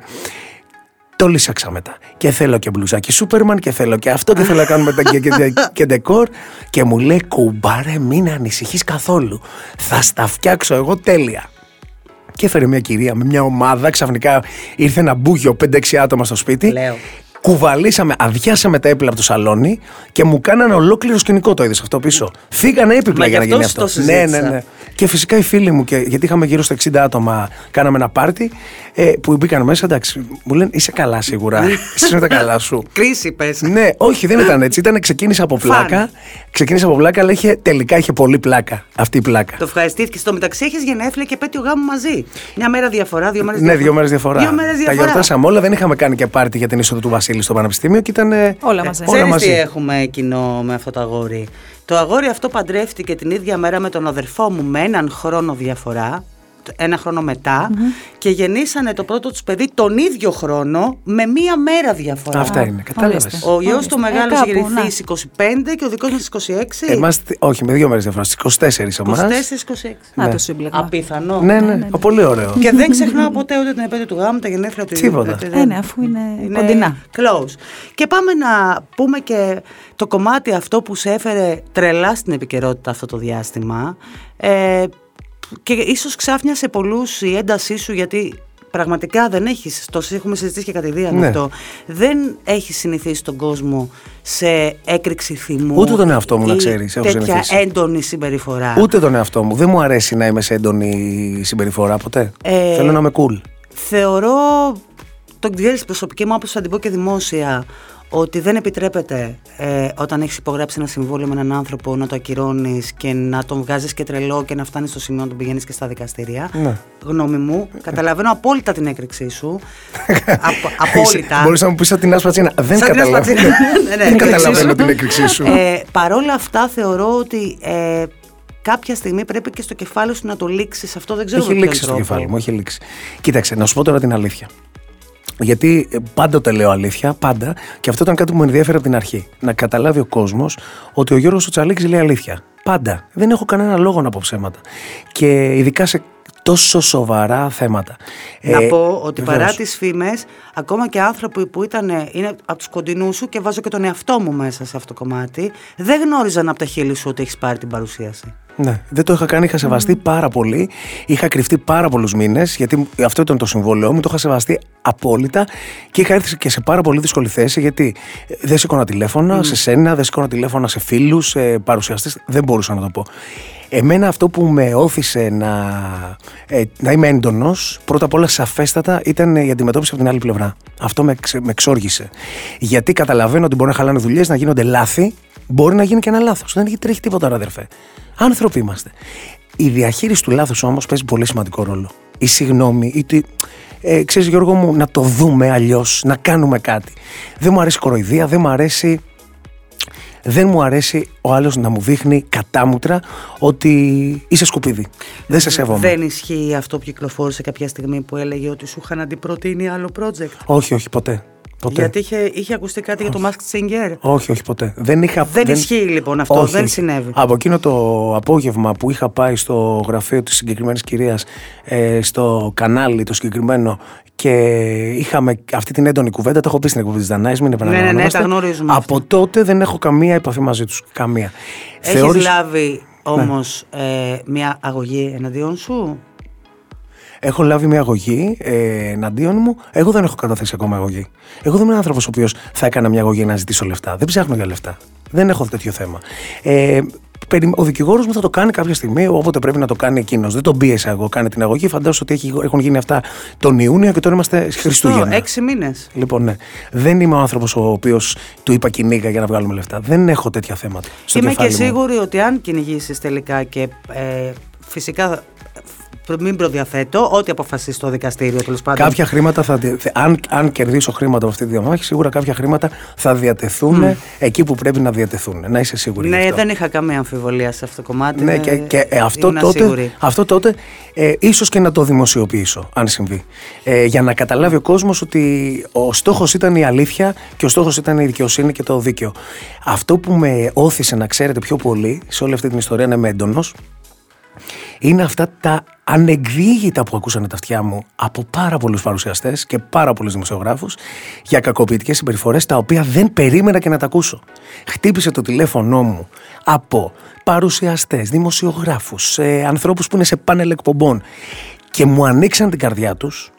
Το λύσαξα μετά. Και θέλω και μπλουζάκι Σούπερμαν και θέλω και αυτό και θέλω να κάνουμε και, και, και, και ντεκόρ. Και μου λέει κουμπάρε μην ανησυχείς καθόλου. Θα στα φτιάξω εγώ τέλεια. Και έφερε μια κυρία με μια ομάδα. Ξαφνικά ήρθε ένα μπούγιο πέντε έξι άτομα στο σπίτι. Λέω. κουβαλήσαμε, αδειάσαμε τα έπιπλα από το σαλόνι και μου κάνανε ολόκληρο σκηνικό, το είδες αυτό πίσω. Φύγανε έπιπλα για να γίνει αυτό. Ναι, ναι, ναι. Και φυσικά οι φίλοι μου, και, γιατί είχαμε γύρω στα εξήντα άτομα, κάναμε ένα πάρτι ε, που μπήκαν μέσα. Εντάξει, μου λένε είσαι καλά σίγουρα. Εσύ είναι τα καλά σου. Κρίση, πες. Ναι, όχι, δεν ήταν έτσι. Ήταν, ξεκίνησε από πλάκα. Ξεκίνησε από πλάκα, αλλά είχε, τελικά είχε πολύ πλάκα αυτή η πλάκα. Το ευχαριστήθηκε. Στο μεταξύ έχει γενέθλια και πέτειο γάμου μαζί. Μια μέρα διαφορά, δύο μέρες ναι, διαφορά. Ναι, δύο μέρες διαφορά. Δύο μέρες διαφορά. Τα γιορτάσαμε όλα, δεν είχαμε κάνει και πάρτι για την είσοδο του Βασίλη στο Πανεπιστήμιο και ήταν. Όλα μαζί. Ξέρεις τι έχουμε κοινό με αυτό το αγόρι. Το αγόρι αυτό παντρεύτηκε την ίδια μέρα με τον αδερφό μου με έναν χρόνο διαφορά, ένα χρόνο μετά, mm-hmm. και γεννήσανε το πρώτο τους παιδί τον ίδιο χρόνο με μία μέρα διαφορά. Αυτά είναι, κατάλαβες. Ο γιος του μεγάλος ε, γυρίσει είκοσι πέντε και ο δικός μας είκοσι έξι. Εμάς, όχι, με δύο μέρες διαφορά, στις είκοσι τέσσερα εμάς. είκοσι τέσσερα είκοσι έξι. Να το σύμπλεκμα. Απίθανο. Ναι, ναι, ναι, πολύ ωραίο. Και δεν ξεχνάω ποτέ ούτε την επέτειο του γάμου, τα γενέθλια του ίδιου. Ναι, ναι, αφού είναι, είναι κοντινά. Close. Και πάμε να πούμε και το κομμάτι αυτό που σε έφερε τρελά στην επικαιρότητα αυτό το διάστημα. Ε, Και ίσως ξάφνιασε πολλούς η έντασή σου, γιατί πραγματικά δεν έχεις, το έχουμε συζητήσει και κατηδίαν ναι. αυτό, δεν έχεις συνηθίσει τον κόσμο σε έκρηξη θυμού. Ούτε τον εαυτό μου να ξέρεις. Έχω τέτοια έντονη συμπεριφορά. Ούτε τον εαυτό μου. Δεν μου αρέσει να είμαι σε έντονη συμπεριφορά ποτέ. Ε, Θέλω να είμαι cool. Θεωρώ, τον ξέρεις προσωπική μου άποψη, θα την πω και δημόσια, ότι δεν επιτρέπεται ε, όταν έχεις υπογράψει ένα συμβόλαιο με έναν άνθρωπο να το ακυρώνεις και να τον βγάζεις και τρελό και να φτάνεις στο σημείο να τον πηγαίνεις και στα δικαστήρια. Ναι. Γνώμη μου, καταλαβαίνω απόλυτα την έκρηξή σου. Απο, απόλυτα. Μπορείς να μου πεις σαν την άσπατσίνα. Δεν καταλαβαίνω, δεν καταλαβαίνω την έκρηξή σου. Ε, Παρ' όλα αυτά θεωρώ ότι... Ε, κάποια στιγμή πρέπει και στο κεφάλι σου να το λήξεις. Αυτό δεν ξέρω. Έχει λήξει στο κεφάλι μου, έχει λήξει. Κοίταξε, να σου πω τώρα την αλήθεια. Γιατί πάντοτε λέω αλήθεια, πάντα, και αυτό ήταν κάτι που με ενδιέφερε από την αρχή. Να καταλάβει ο κόσμος ότι ο Γιώργος Τσαλέκης λέει αλήθεια. Πάντα. Δεν έχω κανένα λόγο να πω ψέματα. Και ειδικά σε τόσο σοβαρά θέματα. Να ε, πω ότι βεβαίως. Παρά τις φήμες, ακόμα και άνθρωποι που ήταν, είναι από τους κοντινούς σου, και βάζω και τον εαυτό μου μέσα σε αυτό το κομμάτι, δεν γνώριζαν από τα χείλη σου ότι έχεις πάρει την παρουσίαση. Ναι, δεν το είχα κάνει, είχα σεβαστεί mm. πάρα πολύ. Είχα κρυφτεί πάρα πολλούς μήνες, γιατί αυτό ήταν το συμβόλαιό μου. Το είχα σεβαστεί απόλυτα και είχα έρθει και σε πάρα πολύ δύσκολη θέση, γιατί δεν σηκώνα τηλέφωνα mm. σε σένα, δεν σηκώνα τηλέφωνα σε φίλους, σε παρουσιαστές. Δεν μπορούσα να το πω. Εμένα αυτό που με όθησε να, ε, να είμαι έντονος, πρώτα απ' όλα σαφέστατα, ήταν η αντιμετώπιση από την άλλη πλευρά. Αυτό με, με εξόργησε. Γιατί καταλαβαίνω ότι μπορεί να χαλάνε δουλειές, να γίνονται λάθη, μπορεί να γίνει και ένα λάθος. Δεν τρέχει τίποτα, ρε αδερφέ. Άνθρωποι είμαστε. Η διαχείριση του λάθους όμως παίζει πολύ σημαντικό ρόλο. Η συγγνώμη, η ότι ε, ξέρεις Γιώργο μου, να το δούμε αλλιώς, να κάνουμε κάτι. Δεν μου αρέσει η κοροϊδία, δεν μου αρέσει... Δεν μου αρέσει ο άλλος να μου δείχνει κατάμουτρα ότι είσαι σκουπίδι. Δεν σε σέβομαι. Δεν ισχύει αυτό που κυκλοφόρησε κάποια στιγμή που έλεγε ότι σου είχαν αντιπροτείνει άλλο project. Όχι, όχι, ποτέ. Ποτέ. Γιατί είχε, είχε ακουστεί κάτι όχι. για το Masked Singer. Όχι, όχι, ποτέ. Δεν, είχα, δεν, δεν... ισχύει λοιπόν αυτό, όχι. δεν συνέβη. Από εκείνο το απόγευμα που είχα πάει στο γραφείο της συγκεκριμένης κυρίας, ε, στο κανάλι το συγκεκριμένο, και είχαμε αυτή την έντονη κουβέντα, το έχω πει στην εκπομπή της Δανάης, μην επαναλαμβανόμαστε. Ναι, ναι, ναι, τα γνωρίζουμε. Από αυτό. Τότε δεν έχω καμία επαφή μαζί τους. Καμία. Έχεις Θεώρησ... λάβει όμως ναι. ε, μια αγωγή εναντίον σου? Έχω λάβει μια αγωγή ε, εναντίον μου. Εγώ δεν έχω καταθέσει ακόμα αγωγή. Εγώ δεν είμαι άνθρωπος ο οποίος θα έκανα μια αγωγή να ζητήσω λεφτά. Δεν ψάχνω για λεφτά. Δεν έχω τέτοιο θέμα. Ε, ο δικηγόρος μου θα το κάνει κάποια στιγμή, όποτε πρέπει να το κάνει εκείνος. Δεν τον πίεσα εγώ. Κάνε την αγωγή. Φαντάζομαι ότι έχουν γίνει αυτά τον Ιούνιο και τώρα είμαστε Χριστούγεννα. Έξι μήνες. Λοιπόν, ναι. Δεν είμαι ο άνθρωπος ο οποίος του είπα κυνήγα για να βγάλουμε λεφτά. Δεν έχω τέτοια θέματα. Είμαι και σίγουρη μου. Ότι αν κυνηγήσεις τελικά και ε, φυσικά. Μην προδιαθέτω, ό,τι αποφασίσει στο δικαστήριο τέλος πάντων. Κάποια χρήματα θα. Αν, αν κερδίσω χρήματα από αυτή τη διαμάχη, σίγουρα κάποια χρήματα θα διατεθούν mm. εκεί που πρέπει να διατεθούν. Να είσαι σίγουρη. Ναι, δεν είχα καμία αμφιβολία σε αυτό το κομμάτι. Ναι, και, και ε, αυτό, τότε, αυτό τότε ε, ίσως και να το δημοσιοποιήσω, αν συμβεί. Ε, για να καταλάβει ο κόσμος ότι ο στόχος ήταν η αλήθεια και ο στόχος ήταν η δικαιοσύνη και το δίκαιο. Αυτό που με όθησε να ξέρετε πιο πολύ σε όλη αυτή την ιστορία, να είμαι έντονος, είναι αυτά τα ανεκδίγητα που ακούσανε τα αυτιά μου από πάρα πολλούς παρουσιαστές και πάρα πολλούς δημοσιογράφους για κακοποιητικές συμπεριφορές, τα οποία δεν περίμενα και να τα ακούσω. Χτύπησε το τηλέφωνό μου από παρουσιαστές, δημοσιογράφους, ε, ανθρώπους που είναι σε πάνελ εκπομπών, και μου ανοίξαν την καρδιά τους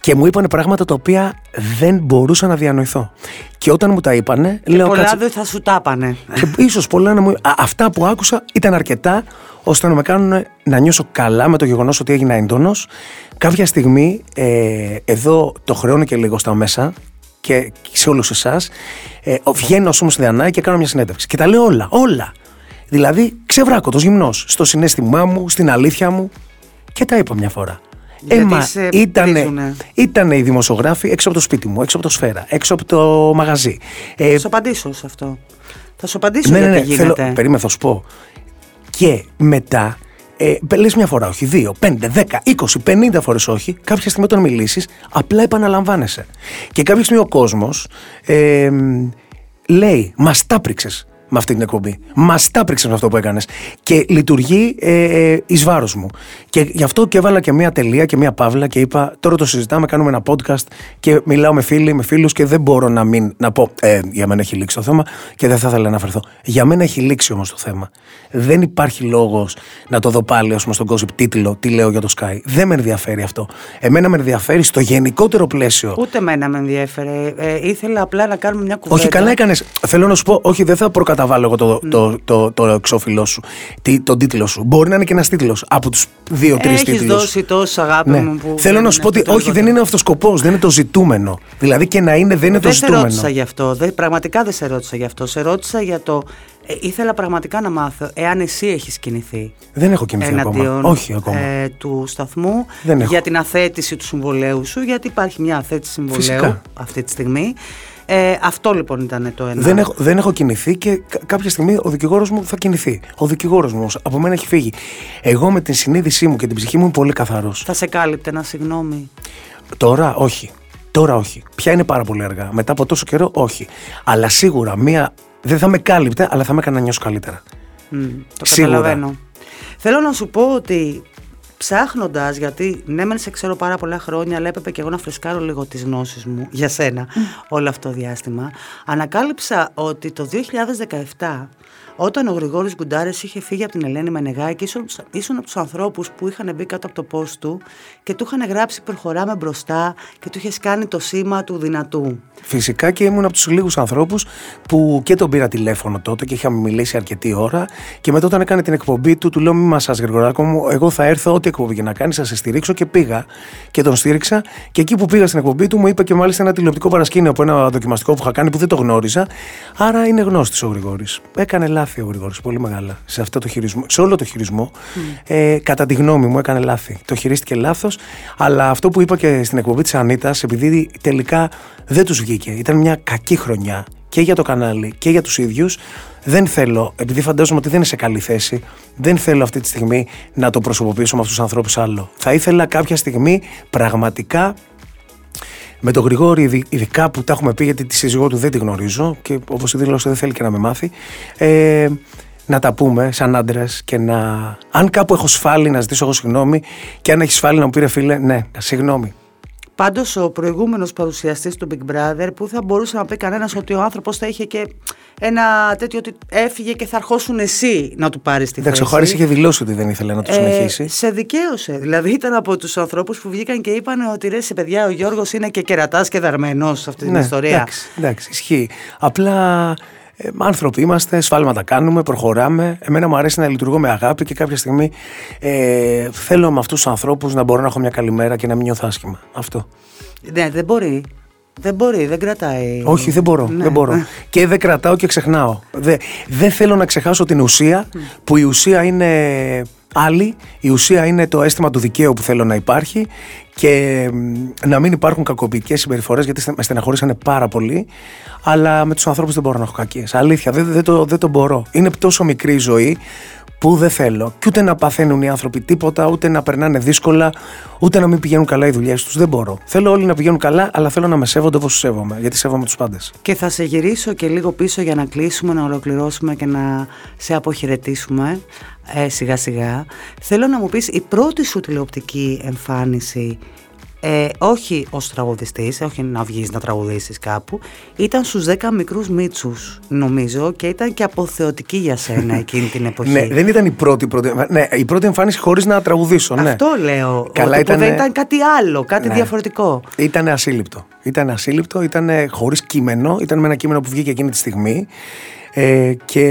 Και μου είπανε πράγματα τα οποία δεν μπορούσα να διανοηθώ. Και όταν μου τα είπανε. Και λέω, πολλά κάτσε... δεν θα σου τα πάνε. Ίσως πολλά να μου. Α, αυτά που άκουσα ήταν αρκετά ώστε να με κάνουν να νιώσω καλά με το γεγονός ότι έγινα εντόνος. Κάποια στιγμή, ε, εδώ το χρεώνω και λίγο στα μέσα και σε όλους εσάς. Ε, βγαίνω ως όμως στη Δανάη και κάνω μια συνέντευξη. Και τα λέω όλα, όλα. Δηλαδή, ξεβράκωτος, γυμνός, στο συναίσθημά μου, στην αλήθεια μου. Και τα είπα μια φορά. Έμα, ήτανε, ήτανε οι δημοσιογράφοι έξω από το σπίτι μου, έξω από το Σφαίρα, έξω από το μαγαζί. Θα σου απαντήσω σε αυτό. Θα σου απαντήσω ναι, γιατί ναι, ναι, γίνεται. Θέλω, περίμενα, θα σου πω. Και μετά, ε, λες μια φορά όχι, δύο, πέντε, δέκα, είκοσι, πενήντα φορές όχι. Κάποια στιγμή όταν μιλήσεις, απλά επαναλαμβάνεσαι. Και κάποια στιγμή ο κόσμος ε, λέει, μας τάπριξες με αυτή την εκπομπή. Μας τάπριξες με αυτό που έκανες. Και λειτουργεί ε, ε, εις βάρος μου. Και γι' αυτό και έβαλα και μία τελεία και μία παύλα και είπα: τώρα το συζητάμε, κάνουμε ένα podcast και μιλάω με φίλοι, με φίλους και δεν μπορώ να μην να πω. Ε, για μένα έχει λήξει το θέμα και δεν θα ήθελα να αναφερθώ. Για μένα έχει λήξει όμως το θέμα. Δεν υπάρχει λόγος να το δω πάλι, ας πούμε, στον gossip τίτλο τι λέω για το Sky. Δεν με ενδιαφέρει αυτό. Εμένα με ενδιαφέρει στο γενικότερο πλαίσιο. Ούτε εμένα με ενδιαφέρει. Ε, ήθελα απλά να κάνουμε μια κουβέντα. Όχι, καλά έκανες. Θέλω να σου πω, όχι, δεν θα προκαταβάλω. Θα βάλω εγώ το, mm. το, το, το, το εξώφυλλό σου, τι, τον τίτλο σου. Μπορεί να είναι και ένας τίτλος από τους δύο-τρεις τίτλους. Έχεις δώσει τόσο αγάπη ναι. μου που. Θέλω να σου πω ότι όχι, εγώ. Δεν είναι αυτός ο σκοπός, δεν είναι το ζητούμενο. Δηλαδή και να είναι, δεν είναι δεν το ζητούμενο. Δεν σε ρώτησα γι' αυτό. Δε, πραγματικά δεν σε ρώτησα γι' αυτό. Σε ρώτησα για το. Ε, ήθελα πραγματικά να μάθω εάν εσύ έχεις κινηθεί. Δεν έχω κινηθεί εναντίον, όχι, ακόμα. Ε, του σταθμού δεν έχω. Για την αθέτηση του συμβολέου σου, γιατί υπάρχει μια αθέτηση συμβολέου φυσικά. Αυτή τη στιγμή. Ε, αυτό λοιπόν ήταν το ένα. Δεν έχω, δεν έχω κινηθεί και κάποια στιγμή ο δικηγόρος μου θα κινηθεί. Ο δικηγόρος μου όμως από μένα έχει φύγει. Εγώ με την συνείδησή μου και την ψυχή μου είμαι πολύ καθαρός. Θα σε κάλυπτε ένα συγγνώμη. Τώρα όχι. Τώρα όχι. Πια είναι πάρα πολύ αργά. Μετά από τόσο καιρό όχι. Αλλά σίγουρα μία. Δεν θα με κάλυπτε, αλλά θα με έκανα να νιώσω καλύτερα. Mm, το σίγουρα. Καταλαβαίνω. Θέλω να σου πω ότι ψάχνοντας, γιατί ναι, μεν σε ξέρω πάρα πολλά χρόνια, αλλά έπρεπε και εγώ να φρεσκάρω λίγο τις γνώσεις μου για σένα όλο αυτό το διάστημα. Ανακάλυψα ότι το δύο χιλιάδες δεκαεπτά, όταν ο Γρηγόρης Γκουντάρες είχε φύγει από την Ελένη Μενεγάκη, ήσουν, ήσουν από τους ανθρώπους που είχαν μπει κάτω από το πώς του και του είχαν γράψει προχωράμε μπροστά και του είχες κάνει το σήμα του δυνατού. Φυσικά και ήμουν από τους λίγους ανθρώπους που και τον πήρα τηλέφωνο τότε και είχαμε μιλήσει αρκετή ώρα. Και μετά όταν έκανε την εκπομπή του, του λέω: μη μασάς, Γρηγοράκο μου, εγώ θα έρθω ό,τι εκπομπή και να κάνεις, θα σε στηρίξω. Και πήγα και τον στήριξα. Και εκεί που πήγα στην εκπομπή του, μου είπε και μάλιστα ένα τηλεοπτικό παρασκήνιο από ένα δοκιμαστικό που είχα κάνει που δεν το γνώριζα. Άρα είναι γνώστης ο Γρηγόρης. Έκανε λάθη ο Γρηγόρης, πολύ μεγάλα. Σε αυτό το χειρισμό, σε όλο το χειρισμό, mm. ε, κατά τη γνώμη μου, έκανε λάθη. Το χειρίστηκε λάθος, αλλά αυτό που είπα και στην εκπομπή της Ανίτας, επειδή τελικά δεν τους βγήκε. Ήταν μια κακή χρονιά και για το κανάλι και για τους ίδιους. Δεν θέλω, επειδή φαντάζομαι ότι δεν είναι σε καλή θέση, δεν θέλω αυτή τη στιγμή να το προσωποποιήσω με αυτούς τους ανθρώπους άλλο. Θα ήθελα κάποια στιγμή πραγματικά. Με τον Γρηγόρη, ειδικά που τα έχουμε πει, γιατί τη σύζυγό του δεν τη γνωρίζω και όπως η δήλωσε δεν θέλει και να με μάθει, ε, να τα πούμε σαν άντρες και να. Αν κάπου έχω σφάλει, να ζητήσω εγώ συγγνώμη, και αν έχει σφάλει να μου πει ρε φίλε, ναι, συγγνώμη. Πάντως, ο προηγούμενος παρουσιαστής του Big Brother, που θα μπορούσε να πει κανένας ότι ο άνθρωπος θα είχε και ένα τέτοιο ότι έφυγε και θα αρχώσουν εσύ να του πάρεις τη θέση. Ο Χάρης είχε δηλώσει ότι δεν ήθελε να το συνεχίσει. Ε, σε δικαίωσε. Δηλαδή, ήταν από τους ανθρώπους που βγήκαν και είπαν ότι ρε, σε παιδιά, ο Γιώργος είναι και κερατάς και δαρμένος σε αυτή την ναι, ιστορία. Εντάξει, εντάξει, ισχύει. Απλά. Ε, άνθρωποι είμαστε, σφάλματα κάνουμε, προχωράμε. Εμένα μου αρέσει να λειτουργώ με αγάπη και κάποια στιγμή ε, θέλω με αυτούς τους ανθρώπους να μπορώ να έχω μια καλή μέρα και να μην νιώθω άσχημα. Αυτό. Ναι, δεν μπορεί. Δεν μπορεί, δεν κρατάει. Όχι, δεν μπορώ. Ναι. Δεν μπορώ. Και δεν κρατάω και ξεχνάω. Δε, δεν θέλω να ξεχάσω την ουσία, mm. που η ουσία είναι άλλη. Η ουσία είναι το αίσθημα του δικαίου που θέλω να υπάρχει και να μην υπάρχουν κακοποιητικές συμπεριφορές, γιατί με στεναχωρήσανε πάρα πολύ. Αλλά με τους ανθρώπους δεν μπορώ να έχω κακίες. Αλήθεια, δεν, δεν, το, δεν το μπορώ. Είναι τόσο μικρή η ζωή που δεν θέλω. Και ούτε να παθαίνουν οι άνθρωποι τίποτα, ούτε να περνάνε δύσκολα, ούτε να μην πηγαίνουν καλά οι δουλειές τους. Δεν μπορώ. Θέλω όλοι να πηγαίνουν καλά, αλλά θέλω να με σέβονται όπως σέβομαι, γιατί σέβομαι τους πάντες. Και θα σε γυρίσω και λίγο πίσω για να κλείσουμε, να ολοκληρώσουμε και να σε αποχαιρετήσουμε ε, σιγά σιγά. Θέλω να μου πεις η πρώτη σου τηλεοπτική εμφάνιση Ε, όχι ως τραγουδιστής, όχι να βγεις να τραγουδήσεις κάπου. Ήταν στους δέκα μικρούς Μίτσους, νομίζω, και ήταν και αποθεωτική για σένα εκείνη την εποχή. Ναι, δεν ήταν η πρώτη, πρώτη, ναι, η πρώτη εμφάνιση χωρίς να τραγουδήσω. Ναι. Αυτό λέω. Καλά, ότι ήτανε... ήταν κάτι άλλο, κάτι ναι. διαφορετικό. Ήταν ασύλληπτο. Ήταν ασύλληπτο, ήταν χωρίς κείμενο, ήταν με ένα κείμενο που βγήκε εκείνη τη στιγμή. Ε, και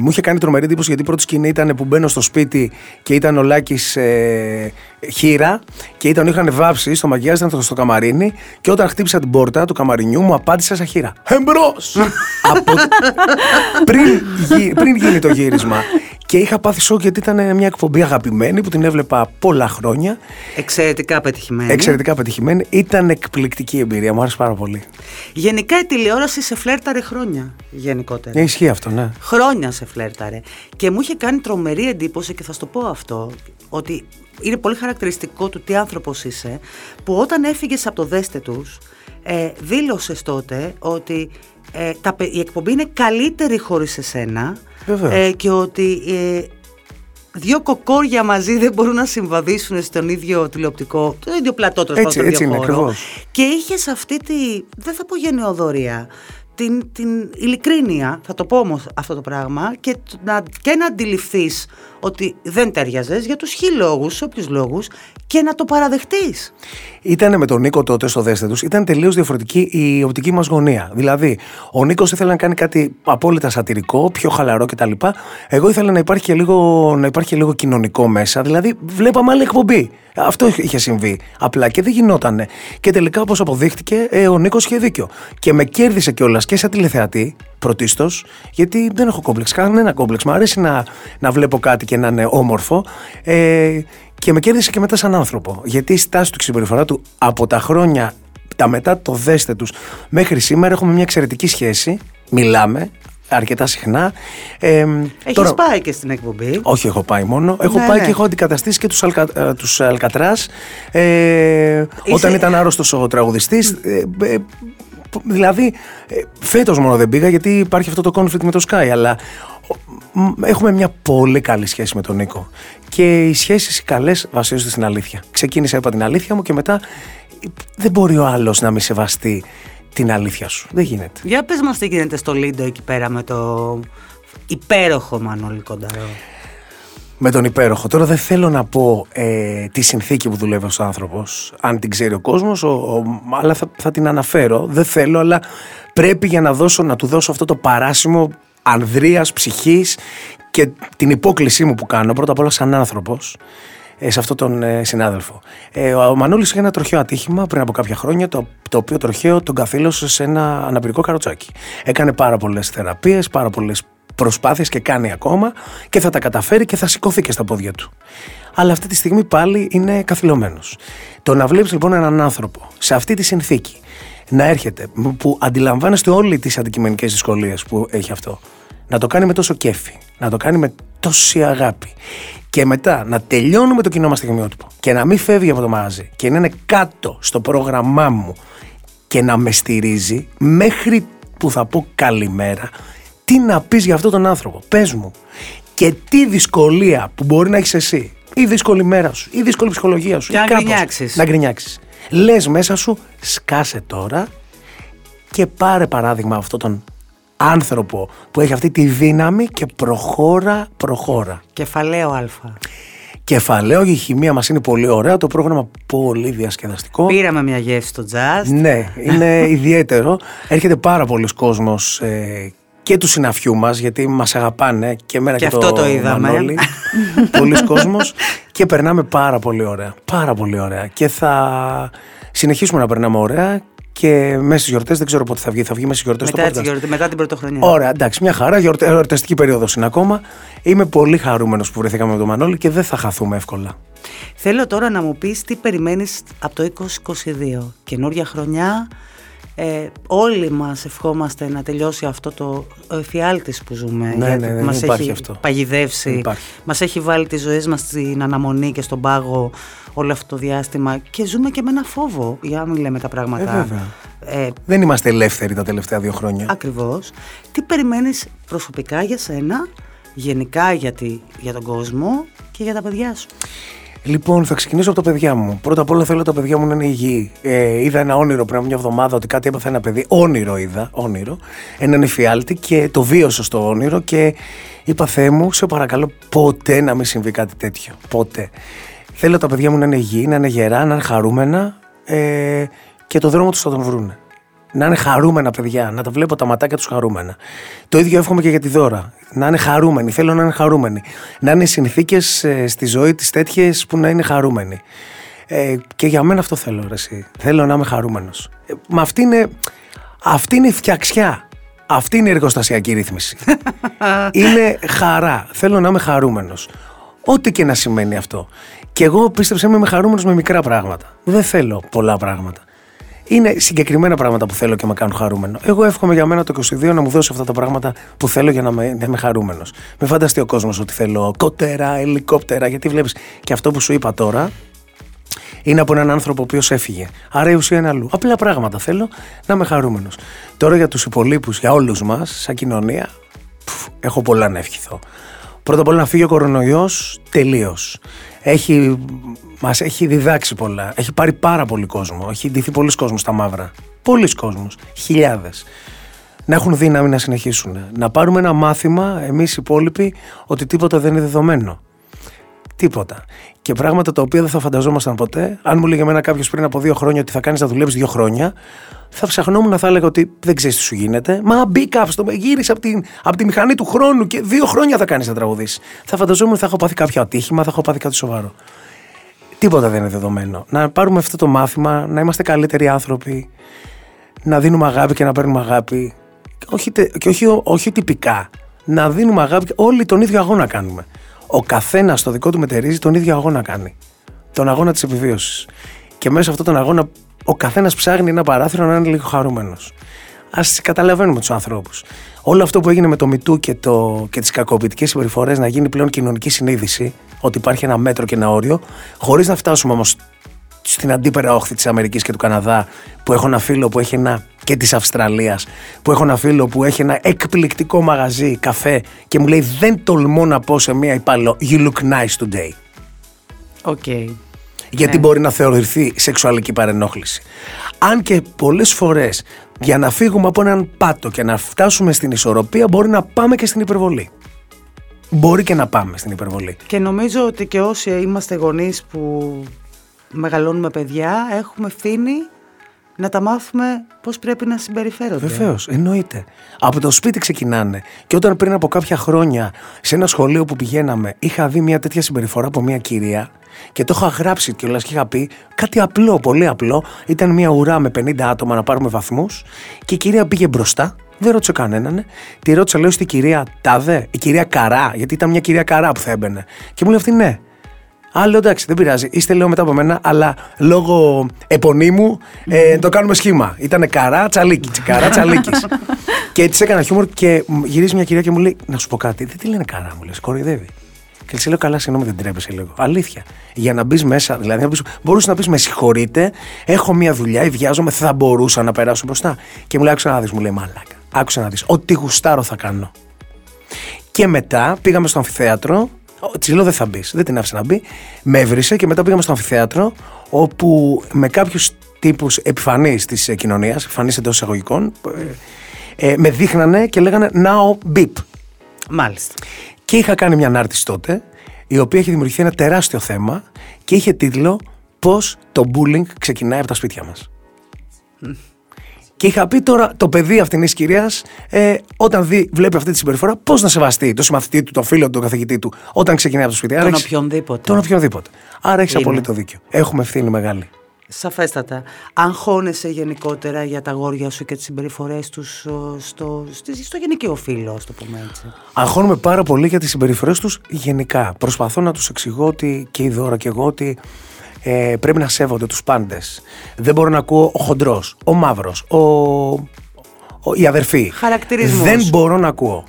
μου είχε κάνει τρομερή εντύπωση, γιατί η πρώτη σκηνή ήταν που μπαίνω στο σπίτι και ήταν ο Λάκης ε, χείρα και ήταν, είχαν βάψει στο μαγιάζ, ήταν στο καμαρίνι, και όταν χτύπησα την πόρτα του καμαρινιού μου απάντησε σαν χείρα «Εμπρός!» από... πριν, γι... πριν γίνει το γύρισμα. Και είχα πάθει σοκ, γιατί ήταν μια εκπομπή αγαπημένη που την έβλεπα πολλά χρόνια. Εξαιρετικά πετυχημένη. Εξαιρετικά πετυχημένη. Ήταν εκπληκτική εμπειρία, μου άρεσε πάρα πολύ. Γενικά η τηλεόραση σε φλέρταρε χρόνια. Γενικότερα. Ισχύει αυτό, ναι. Χρόνια σε φλέρταρε. Και μου είχε κάνει τρομερή εντύπωση, και θα σου το πω αυτό, ότι είναι πολύ χαρακτηριστικό του τι άνθρωπος είσαι, που όταν έφυγες από το Δέστε τους, ε, δήλωσες τότε ότι ε, τα, η εκπομπή είναι καλύτερη χωρίς εσένα. Ε, και ότι ε, δύο κοκόρια μαζί δεν μπορούν να συμβαδίσουν στον ίδιο τηλεοπτικό, το ίδιο πλατό, στον ίδιο χώρο. Έτσι είναι, ακριβώς. Και είχες αυτή τη, δεν θα πω γενναιοδωρία, την, την ειλικρίνεια, θα το πω όμως αυτό το πράγμα, και να, και να αντιληφθείς ότι δεν ταιριάζες για τους χι λόγους, όποιους λόγους, και να το παραδεχτείς. Ήτανε με τον Νίκο τότε στο Δέστε τους, ήταν τελείως διαφορετική η οπτική μας γωνία. Δηλαδή, ο Νίκος ήθελε να κάνει κάτι απόλυτα σατυρικό, πιο χαλαρό κτλ. Εγώ ήθελα να υπάρχει και λίγο, να υπάρχει και λίγο κοινωνικό μέσα. Δηλαδή, βλέπαμε άλλη εκπομπή. Αυτό είχε συμβεί. Απλά και δεν γινότανε. Και τελικά, όπως αποδείχτηκε, ε, ο Νίκος είχε δίκιο. Και με κέρδισε κιόλας και σαν τηλεθεατή, πρωτίστως, γιατί δεν έχω κόμπλεξ, κανένα κόμπλεξ. Μ' αρέσει να, να βλέπω κάτι και να είναι όμορφο. Ε, και με κέρδισε και μετά σαν άνθρωπο. Γιατί η στάση του και η συμπεριφορά του από τα χρόνια, τα μετά το Δέστε τους μέχρι σήμερα, έχουμε μια εξαιρετική σχέση. Μιλάμε αρκετά συχνά. Ε, Έχεις τώρα... πάει και στην εκπομπή. Όχι, έχω πάει μόνο. Έχω ναι, πάει ναι. και έχω αντικαταστήσει και τους, αλκα... τους Αλκατράς. Ε, Είσαι... Όταν ήταν άρρωστος ο τραγουδιστής. Ε, ε, δηλαδή, φέτος μόνο δεν πήγα, γιατί υπάρχει αυτό το conflict με το Sky, αλλά έχουμε μια πολύ καλή σχέση με τον Νίκο. Και οι σχέσεις οι καλές βασίζονται στην αλήθεια. Ξεκίνησα, είπα την αλήθεια μου, και μετά δεν μπορεί ο άλλος να μη σεβαστεί την αλήθεια σου. Δεν γίνεται. Για πες μας τι γίνεται στο Λίντο εκεί πέρα με το υπέροχο Μανώλη Κονταρό. Με τον υπέροχο. Τώρα δεν θέλω να πω ε, τη συνθήκη που δουλεύει ο άνθρωπος, αν την ξέρει ο κόσμος, ο, ο, αλλά θα, θα την αναφέρω. Δεν θέλω, αλλά πρέπει για να, δώσω, να του δώσω αυτό το παράσημο ανδρείας, ψυχής και την υπόκλησή μου που κάνω πρώτα απ' όλα σαν άνθρωπος ε, σε αυτόν τον ε, συνάδελφο. Ε, ο Μανώλης είχε ένα τροχαίο ατύχημα πριν από κάποια χρόνια, το, το οποίο τροχαίο τον καθήλωσε σε ένα αναπηρικό καροτσάκι. Έκανε πάρα πολλές θεραπείες, πάρα πολλές προσπάθειες, και κάνει ακόμα, και θα τα καταφέρει και θα σηκωθεί και στα πόδια του. Αλλά αυτή τη στιγμή πάλι είναι καθυλωμένος. Το να βλέπεις λοιπόν έναν άνθρωπο σε αυτή τη συνθήκη να έρχεται, που αντιλαμβάνεστε όλες τις αντικειμενικές δυσκολίες που έχει αυτό, να το κάνει με τόσο κέφι, να το κάνει με τόση αγάπη, και μετά να τελειώνουμε το κοινό μας στιγμιότυπο και να μην φεύγει από το μαγαζί και να είναι κάτω στο πρόγραμμά μου και να με στηρίζει μέχρι που θα πω καλημέρα. Τι να πεις για αυτόν τον άνθρωπο, πες μου. Και τι δυσκολία που μπορεί να έχεις εσύ, η δύσκολη μέρα σου, η δύσκολη ψυχολογία σου, και ή να γκρινιάξεις. Να γκρινιάξεις. Λες μέσα σου, σκάσε τώρα και πάρε παράδειγμα αυτόν τον άνθρωπο που έχει αυτή τη δύναμη, και προχώρα, προχώρα. Κεφαλαίο Α. Κεφαλαίο, η χημεία μας είναι πολύ ωραία, το πρόγραμμα πολύ διασκεδαστικό. Πήραμε μια γεύση στο jazz. Ναι, είναι ιδιαίτερο. Έρχεται πάρα πολλοί κόσμος ε, και του συναφιού μας, γιατί μας αγαπάνε και εμένα και, και αυτό το, το είδαμε. Μανώλη, πολλοί κόσμος, και περνάμε πάρα πολύ ωραία, πάρα πολύ ωραία, και θα συνεχίσουμε να περνάμε ωραία, και μέσα στις γιορτές δεν ξέρω πότε θα βγει, θα βγει μέσα στις γιορτές μετά, το γιορτές, μετά την Πρωτοχρονιά. Ωραία, εντάξει, μια χαρά, γιορτε, γιορταστική περίοδος είναι ακόμα. Είμαι πολύ χαρούμενος που βρεθήκαμε με τον Μανώλη και δεν θα χαθούμε εύκολα. Θέλω τώρα να μου πεις τι περιμένεις από το είκοσι είκοσι δύο, καινούρια χρονιά. Ε, όλοι μας ευχόμαστε να τελειώσει αυτό το εφιάλτης που ζούμε, ναι, γιατί ναι, ναι, μας έχει αυτό. παγιδεύσει, μας έχει βάλει τις ζωές μας στην αναμονή και στον πάγο όλο αυτό το διάστημα, και ζούμε και με ένα φόβο, για να μην λέμε τα πράγματα. Ε, ε, δεν είμαστε ελεύθεροι τα τελευταία δύο χρόνια. Ακριβώς. Τι περιμένεις προσωπικά για σένα, γενικά για, τη, για τον κόσμο και για τα παιδιά σου? Λοιπόν, θα ξεκινήσω από τα παιδιά μου. Πρώτα απ' όλα θέλω τα παιδιά μου να είναι υγιή. Ε, είδα ένα όνειρο πριν από μια εβδομάδα ότι κάτι έπαθε ένα παιδί. Όνειρο είδα, όνειρο. Έναν εφιάλτη και το βίωσα στο όνειρο και είπα: Θεέ μου, σε παρακαλώ, ποτέ να μην συμβεί κάτι τέτοιο. Ποτέ. Θέλω τα παιδιά μου να είναι υγιή, να είναι γερά, να είναι χαρούμενα ε, και το δρόμο τους θα τον βρούνε. Να είναι χαρούμενα παιδιά, να τα βλέπω τα ματάκια τους χαρούμενα. Το ίδιο εύχομαι και για τη Δώρα. Να είναι χαρούμενοι, θέλω να είναι χαρούμενοι. Να είναι οι συνθήκες ε, στη ζωή τις τέτοιες που να είναι χαρούμενοι. Ε, και για μένα αυτό θέλω, ρε εσύ. Θέλω να είμαι χαρούμενος. Ε, μα αυτή είναι, αυτή είναι η φτιαξιά. Αυτή είναι η εργοστασιακή ρύθμιση. Είναι χαρά. Θέλω να είμαι χαρούμενος. Ό,τι και να σημαίνει αυτό. Και εγώ πίστεψε με είμαι χαρούμενος με μικρά πράγματα. Δεν θέλω πολλά πράγματα. Είναι συγκεκριμένα πράγματα που θέλω και με κάνουν χαρούμενο. Εγώ εύχομαι για μένα το είκοσι δύο να μου δώσει αυτά τα πράγματα που θέλω για να, με, να είμαι χαρούμενος. Με φανταστεί ο κόσμος ότι θέλω κότερα, ελικόπτερα, γιατί βλέπεις. Και αυτό που σου είπα τώρα είναι από έναν άνθρωπο ο οποίος έφυγε. Άρα η ουσία είναι αλλού. Απλά πράγματα θέλω να είμαι χαρούμενος. Τώρα για τους υπολείπους, για όλους μας, σαν κοινωνία, πφ, έχω πολλά να ευχηθώ. Πρώτα απ' όλα να φύγει ο κορονοϊός τελείως. Έχει, μας έχει διδάξει πολλά. Έχει πάρει πάρα πολύ κόσμο. Έχει ντυθεί πολλοί κόσμος στα μαύρα. Πολλοί κόσμος. Χιλιάδες. Να έχουν δύναμη να συνεχίσουν. Να πάρουμε ένα μάθημα εμείς οι υπόλοιποι ότι τίποτα δεν είναι δεδομένο. Τίποτα. Και πράγματα τα οποία δεν θα φανταζόμασταν ποτέ. Αν μου λέγε εμένα κάποιος πριν από δύο χρόνια ότι θα κάνεις να δουλεύεις δύο χρόνια, θα ψαχνόμουν να θα έλεγα ότι δεν ξέρεις τι σου γίνεται. Μα μπήκα, στο, γύρισα από τη, από τη μηχανή του χρόνου και δύο χρόνια θα κάνεις να τραγουδήσεις. Θα φανταζόμουν ότι θα έχω πάθει κάποιο ατύχημα, θα έχω πάθει κάτι σοβαρό. Τίποτα δεν είναι δεδομένο. Να πάρουμε αυτό το μάθημα, να είμαστε καλύτεροι άνθρωποι, να δίνουμε αγάπη και να παίρνουμε αγάπη. Και όχι, και όχι, όχι τυπικά. Να δίνουμε αγάπη. Όλοι τον ίδιο αγώνα κάνουμε. Ο καθένας στο δικό του μετερίζει τον ίδιο αγώνα κάνει. Τον αγώνα της επιβίωσης. Και μέσα σε αυτόν τον αγώνα ο καθένας ψάχνει ένα παράθυρο να είναι λίγο χαρούμενος. Ας καταλαβαίνουμε τους ανθρώπους. Όλο αυτό που έγινε με το MeToo και, το... και τις κακοποιητικές συμπεριφορές να γίνει πλέον κοινωνική συνείδηση, ότι υπάρχει ένα μέτρο και ένα όριο, χωρίς να φτάσουμε όμως στην αντίπερα όχθη της Αμερικής και του Καναδά, που έχω ένα φίλο που έχει ένα. Και της Αυστραλίας, που έχω ένα φίλο που έχει ένα εκπληκτικό μαγαζί, καφέ, και μου λέει: Δεν τολμώ να πω σε μία υπάλληλο, You look nice today. Οκ. Okay. Γιατί yeah. μπορεί να θεωρηθεί σεξουαλική παρενόχληση. Αν και πολλές φορές για να φύγουμε από έναν πάτο και να φτάσουμε στην ισορροπία, μπορεί να πάμε και στην υπερβολή. Μπορεί και να πάμε στην υπερβολή. Και νομίζω ότι και όσοι είμαστε γονείς που μεγαλώνουμε παιδιά, έχουμε ευθύνη. Να τα μάθουμε πώς πρέπει να συμπεριφέρονται. Βεβαίως, εννοείται. Από το σπίτι ξεκινάνε. Και όταν πριν από κάποια χρόνια σε ένα σχολείο που πηγαίναμε είχα δει μια τέτοια συμπεριφορά από μια κυρία και το είχα γράψει κιόλας και είχα πει κάτι απλό, πολύ απλό. Ήταν μια ουρά με πενήντα άτομα να πάρουμε βαθμούς και η κυρία πήγε μπροστά. Δεν ρώτησε κανέναν. Ναι. Τη ρώτησα, λέω, στη κυρία Τάδε, η κυρία Καρά, γιατί ήταν μια κυρία Καρά που θα έμπαινε. Και μου λέει αυτή ναι. Α, λέω εντάξει, δεν πειράζει. Είστε λέω μετά από μένα, αλλά λόγω επωνύμου ε, το κάνουμε σχήμα. Ήτανε Καρά Τσαλίκη. Καρά Τσαλίκη. Και τη έκανα χιούμορ και γυρίζει μια κυρία και μου λέει: Να σου πω κάτι, δεν τη λένε Καρά, μου λε, κοροϊδεύει. Και τη λέω: Καλά, συγγνώμη, δεν τρέπεσαι λίγο. Αλήθεια. Για να μπει μέσα, δηλαδή να πεις, μπορούσε να πει: Με συγχωρείτε, έχω μια δουλειά, ιδιάζομαι, θα μπορούσα να περάσω μπροστά. Και μου λέει: Άκουσα να δει, μου λέει μαλάκα. Άκουσα να δει. Ό,τι γουστάρω θα κάνω. Και μετά πήγαμε στο αμφιθέατρο. Τη λέω δεν θα μπει, δεν την άφησε να μπει. Με έβρισε και μετά πήγαμε στο αμφιθέατρο, όπου με κάποιους τύπους επιφανείς της κοινωνίας, επιφανείς εντός εισαγωγικών, ε, με δείχνανε και λέγανε Now Beep. Μάλιστα. Και είχα κάνει μια ανάρτηση τότε, η οποία είχε δημιουργηθεί ένα τεράστιο θέμα και είχε τίτλο Πώς το bullying ξεκινάει από τα σπίτια μας. Mm. Και είχα πει τώρα το παιδί αυτήν τη κυρία, ε, όταν δει, βλέπει αυτή τη συμπεριφορά, πώς να σεβαστεί τον συμμαθητή του, τον φίλο του, τον καθηγητή του, όταν ξεκινάει από το σπίτι. Τον οποιονδήποτε. Τον οποιονδήποτε. Άρα έχεις απόλυτο δίκιο. Έχουμε ευθύνη μεγάλη. Σαφέστατα. Αγχώνεσαι γενικότερα για τα αγόρια σου και τις συμπεριφορές τους στο, στο, στο γενικό φύλλο, α το πούμε έτσι. Αγχώνομαι πάρα πολύ για τις συμπεριφορές τους γενικά. Προσπαθώ να τους εξηγώ ότι και η Δώρα και εγώ ότι. Ε, πρέπει να σέβονται τους πάντες. Δεν μπορώ να ακούω ο χοντρός, ο μαύρος, ο... Ο... η αδερφή. Χαρακτηρισμούς. Δεν μπορώ να ακούω.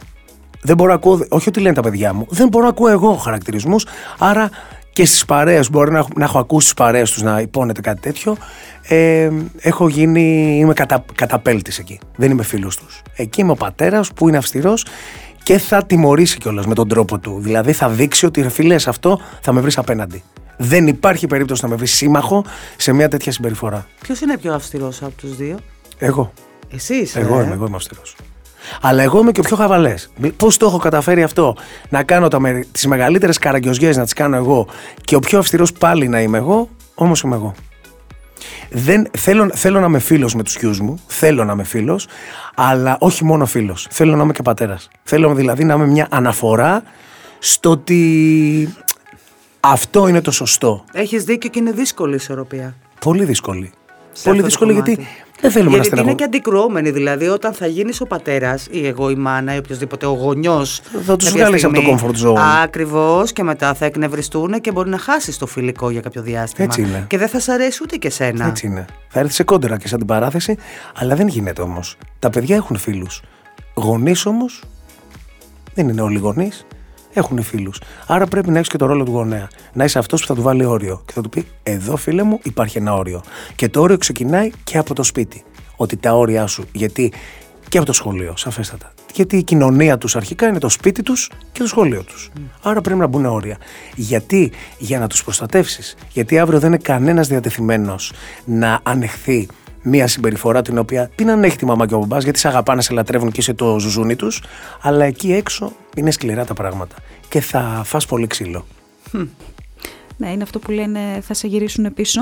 Δεν μπορώ να ακούω, όχι ότι λένε τα παιδιά μου, δεν μπορώ να ακούω εγώ χαρακτηρισμούς. Άρα και στις παρέες, μπορεί να έχω, να έχω ακούσει τις παρέες τους να υπώνεται κάτι τέτοιο. Ε, έχω γίνει, είμαι κατα, καταπέλτης εκεί. Δεν είμαι φίλος τους. Εκεί είμαι ο πατέρας που είναι αυστηρός. Και θα τιμωρήσει κιόλας με τον τρόπο του. Δηλαδή θα δείξει ότι ρε φίλε, αυτό θα με βρεις απέναντι. Δεν υπάρχει περίπτωση να με βρει σύμμαχο σε μια τέτοια συμπεριφορά. Ποιος είναι πιο αυστηρός από τους δύο? Εγώ. Εσύ είσαι? Εγώ, ε? είμαι, εγώ είμαι αυστηρός. Αλλά εγώ είμαι και ο πιο χαβαλές. Πώς το έχω καταφέρει αυτό? Να κάνω τις μεγαλύτερες καραγκιοζιές να τις κάνω εγώ και ο πιο αυστηρός πάλι να είμαι εγώ, όμως είμαι εγώ. Δεν, θέλω, θέλω να είμαι φίλος με τους γιους μου, θέλω να είμαι φίλος, αλλά όχι μόνο φίλος. Θέλω να είμαι και πατέρας. Θέλω δηλαδή να είμαι μια αναφορά στο ότι αυτό είναι το σωστό. Έχεις δίκιο και είναι δύσκολη η ισορροπία. Πολύ δύσκολη. Πολύ δύσκολη γιατί. Δεν θέλουμε γιατί να στεναχω... είναι και αντικρουόμενοι, δηλαδή όταν θα γίνεις ο πατέρας ή εγώ η μάνα ή οποιοδήποτε ο γονιός. Θα τους βγάλεις από το comfort zone. Ακριβώς, και μετά θα εκνευριστούν και μπορεί να χάσεις το φιλικό για κάποιο διάστημα. Έτσι είναι. Και δεν θα σ' αρέσει ούτε και σένα. Έτσι είναι. Θα έρθει σε κόντρα και σαν την παράθεση, αλλά δεν γίνεται όμως. Τα παιδιά έχουν φίλους. Γονείς όμως δεν είναι όλοι γονείς. Έχουν φίλους. Άρα πρέπει να έχεις και το ρόλο του γονέα. Να είσαι αυτός που θα του βάλει όριο και θα του πει: εδώ, φίλε μου, υπάρχει ένα όριο. Και το όριο ξεκινάει και από το σπίτι. Ότι τα όρια σου. Γιατί και από το σχολείο, σαφέστατα. Γιατί η κοινωνία τους αρχικά είναι το σπίτι τους και το σχολείο τους. Mm. Άρα πρέπει να μπουν όρια. Γιατί? Για να τους προστατεύσεις. Γιατί αύριο δεν είναι κανένας διατεθειμένος να ανεχθεί μία συμπεριφορά την οποία την ανέχει τη μαμά και ο μπαμπάς, γιατί σε αγαπάνε, σε λατρεύουν και είσαι το ζουζούνι τους, αλλά εκεί έξω είναι σκληρά τα πράγματα και θα φας πολύ ξύλο. Mm. Ναι, είναι αυτό που λένε, θα σε γυρίσουν πίσω.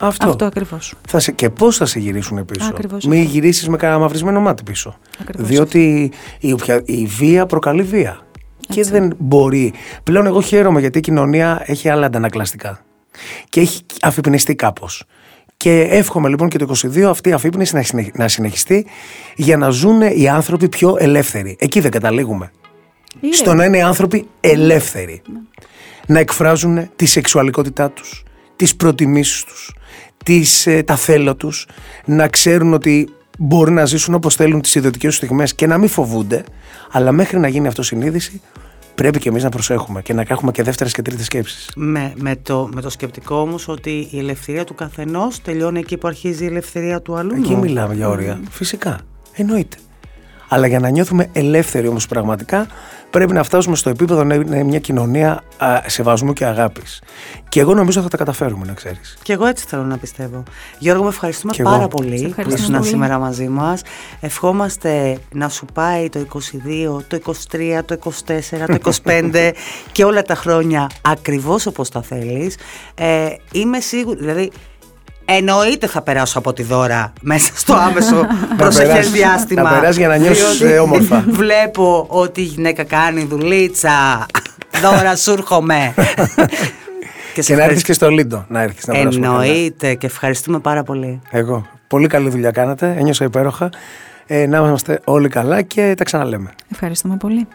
Αυτό, αυτό ακριβώς. Θα σε, και πώς θα σε γυρίσουν πίσω. Ακριβώς. Μην γυρίσεις με κανένα μαυρισμένο μάτι πίσω. Ακριβώς. Διότι η, οποια, η βία προκαλεί βία. Έτσι. Και δεν μπορεί. Πλέον εγώ χαίρομαι γιατί η κοινωνία έχει άλλα αντανακλαστικά και έχει αφυπνιστεί κάπως. Και εύχομαι λοιπόν και το είκοσι δύο αυτή η αφύπνιση να συνεχιστεί για να ζουν οι άνθρωποι πιο ελεύθεροι. Εκεί δεν καταλήγουμε. Ή Στο είναι. να είναι άνθρωποι ελεύθεροι. Ναι. Να εκφράζουν τη σεξουαλικότητά τους, τις προτιμήσεις τους, τις, τα θέλω τους, να ξέρουν ότι μπορούν να ζήσουν όπως θέλουν τις ιδιωτικές τους στιγμές και να μην φοβούνται, αλλά μέχρι να γίνει αυτό συνείδηση, πρέπει και εμείς να προσέχουμε και να έχουμε και δεύτερες και τρίτες σκέψεις. Με, με, το, με το σκεπτικό όμως ότι η ελευθερία του καθενός τελειώνει εκεί που αρχίζει η ελευθερία του αλλού. Εκεί μιλάμε για όρια. Mm. Φυσικά. Εννοείται. Αλλά για να νιώθουμε ελεύθεροι όμως πραγματικά, πρέπει να φτάσουμε στο επίπεδο να είναι μια κοινωνία α, σεβασμού και αγάπης. Και εγώ νομίζω θα τα καταφέρουμε, να ξέρεις. Και εγώ έτσι θέλω να πιστεύω. Γιώργο, με ευχαριστούμε και πάρα εγώ. πολύ που ήσουν σήμερα μαζί μας. Ευχόμαστε να σου πάει το είκοσι δύο, το είκοσι τρία, το είκοσι τέσσερα, το είκοσι πέντε και όλα τα χρόνια ακριβώς όπως τα θέλεις. Ε, είμαι σίγουρη, δηλαδή. Εννοείται θα περάσω από τη Δώρα μέσα στο άμεσο προσεχές διάστημα. Θα περάσει για να νιώσεις όμορφα. Βλέπω ότι η γυναίκα κάνει δουλίτσα. Δώρα, σου έρχομαι. Και, και να έρθεις και στο Λίντο. Να έρθεις, να Εννοείται και ευχαριστούμε πάρα πολύ. Εγώ. Πολύ καλή δουλειά κάνατε. Ένιωσα υπέροχα. Ε, να είμαστε όλοι καλά και τα ξαναλέμε. Ευχαριστούμε πολύ.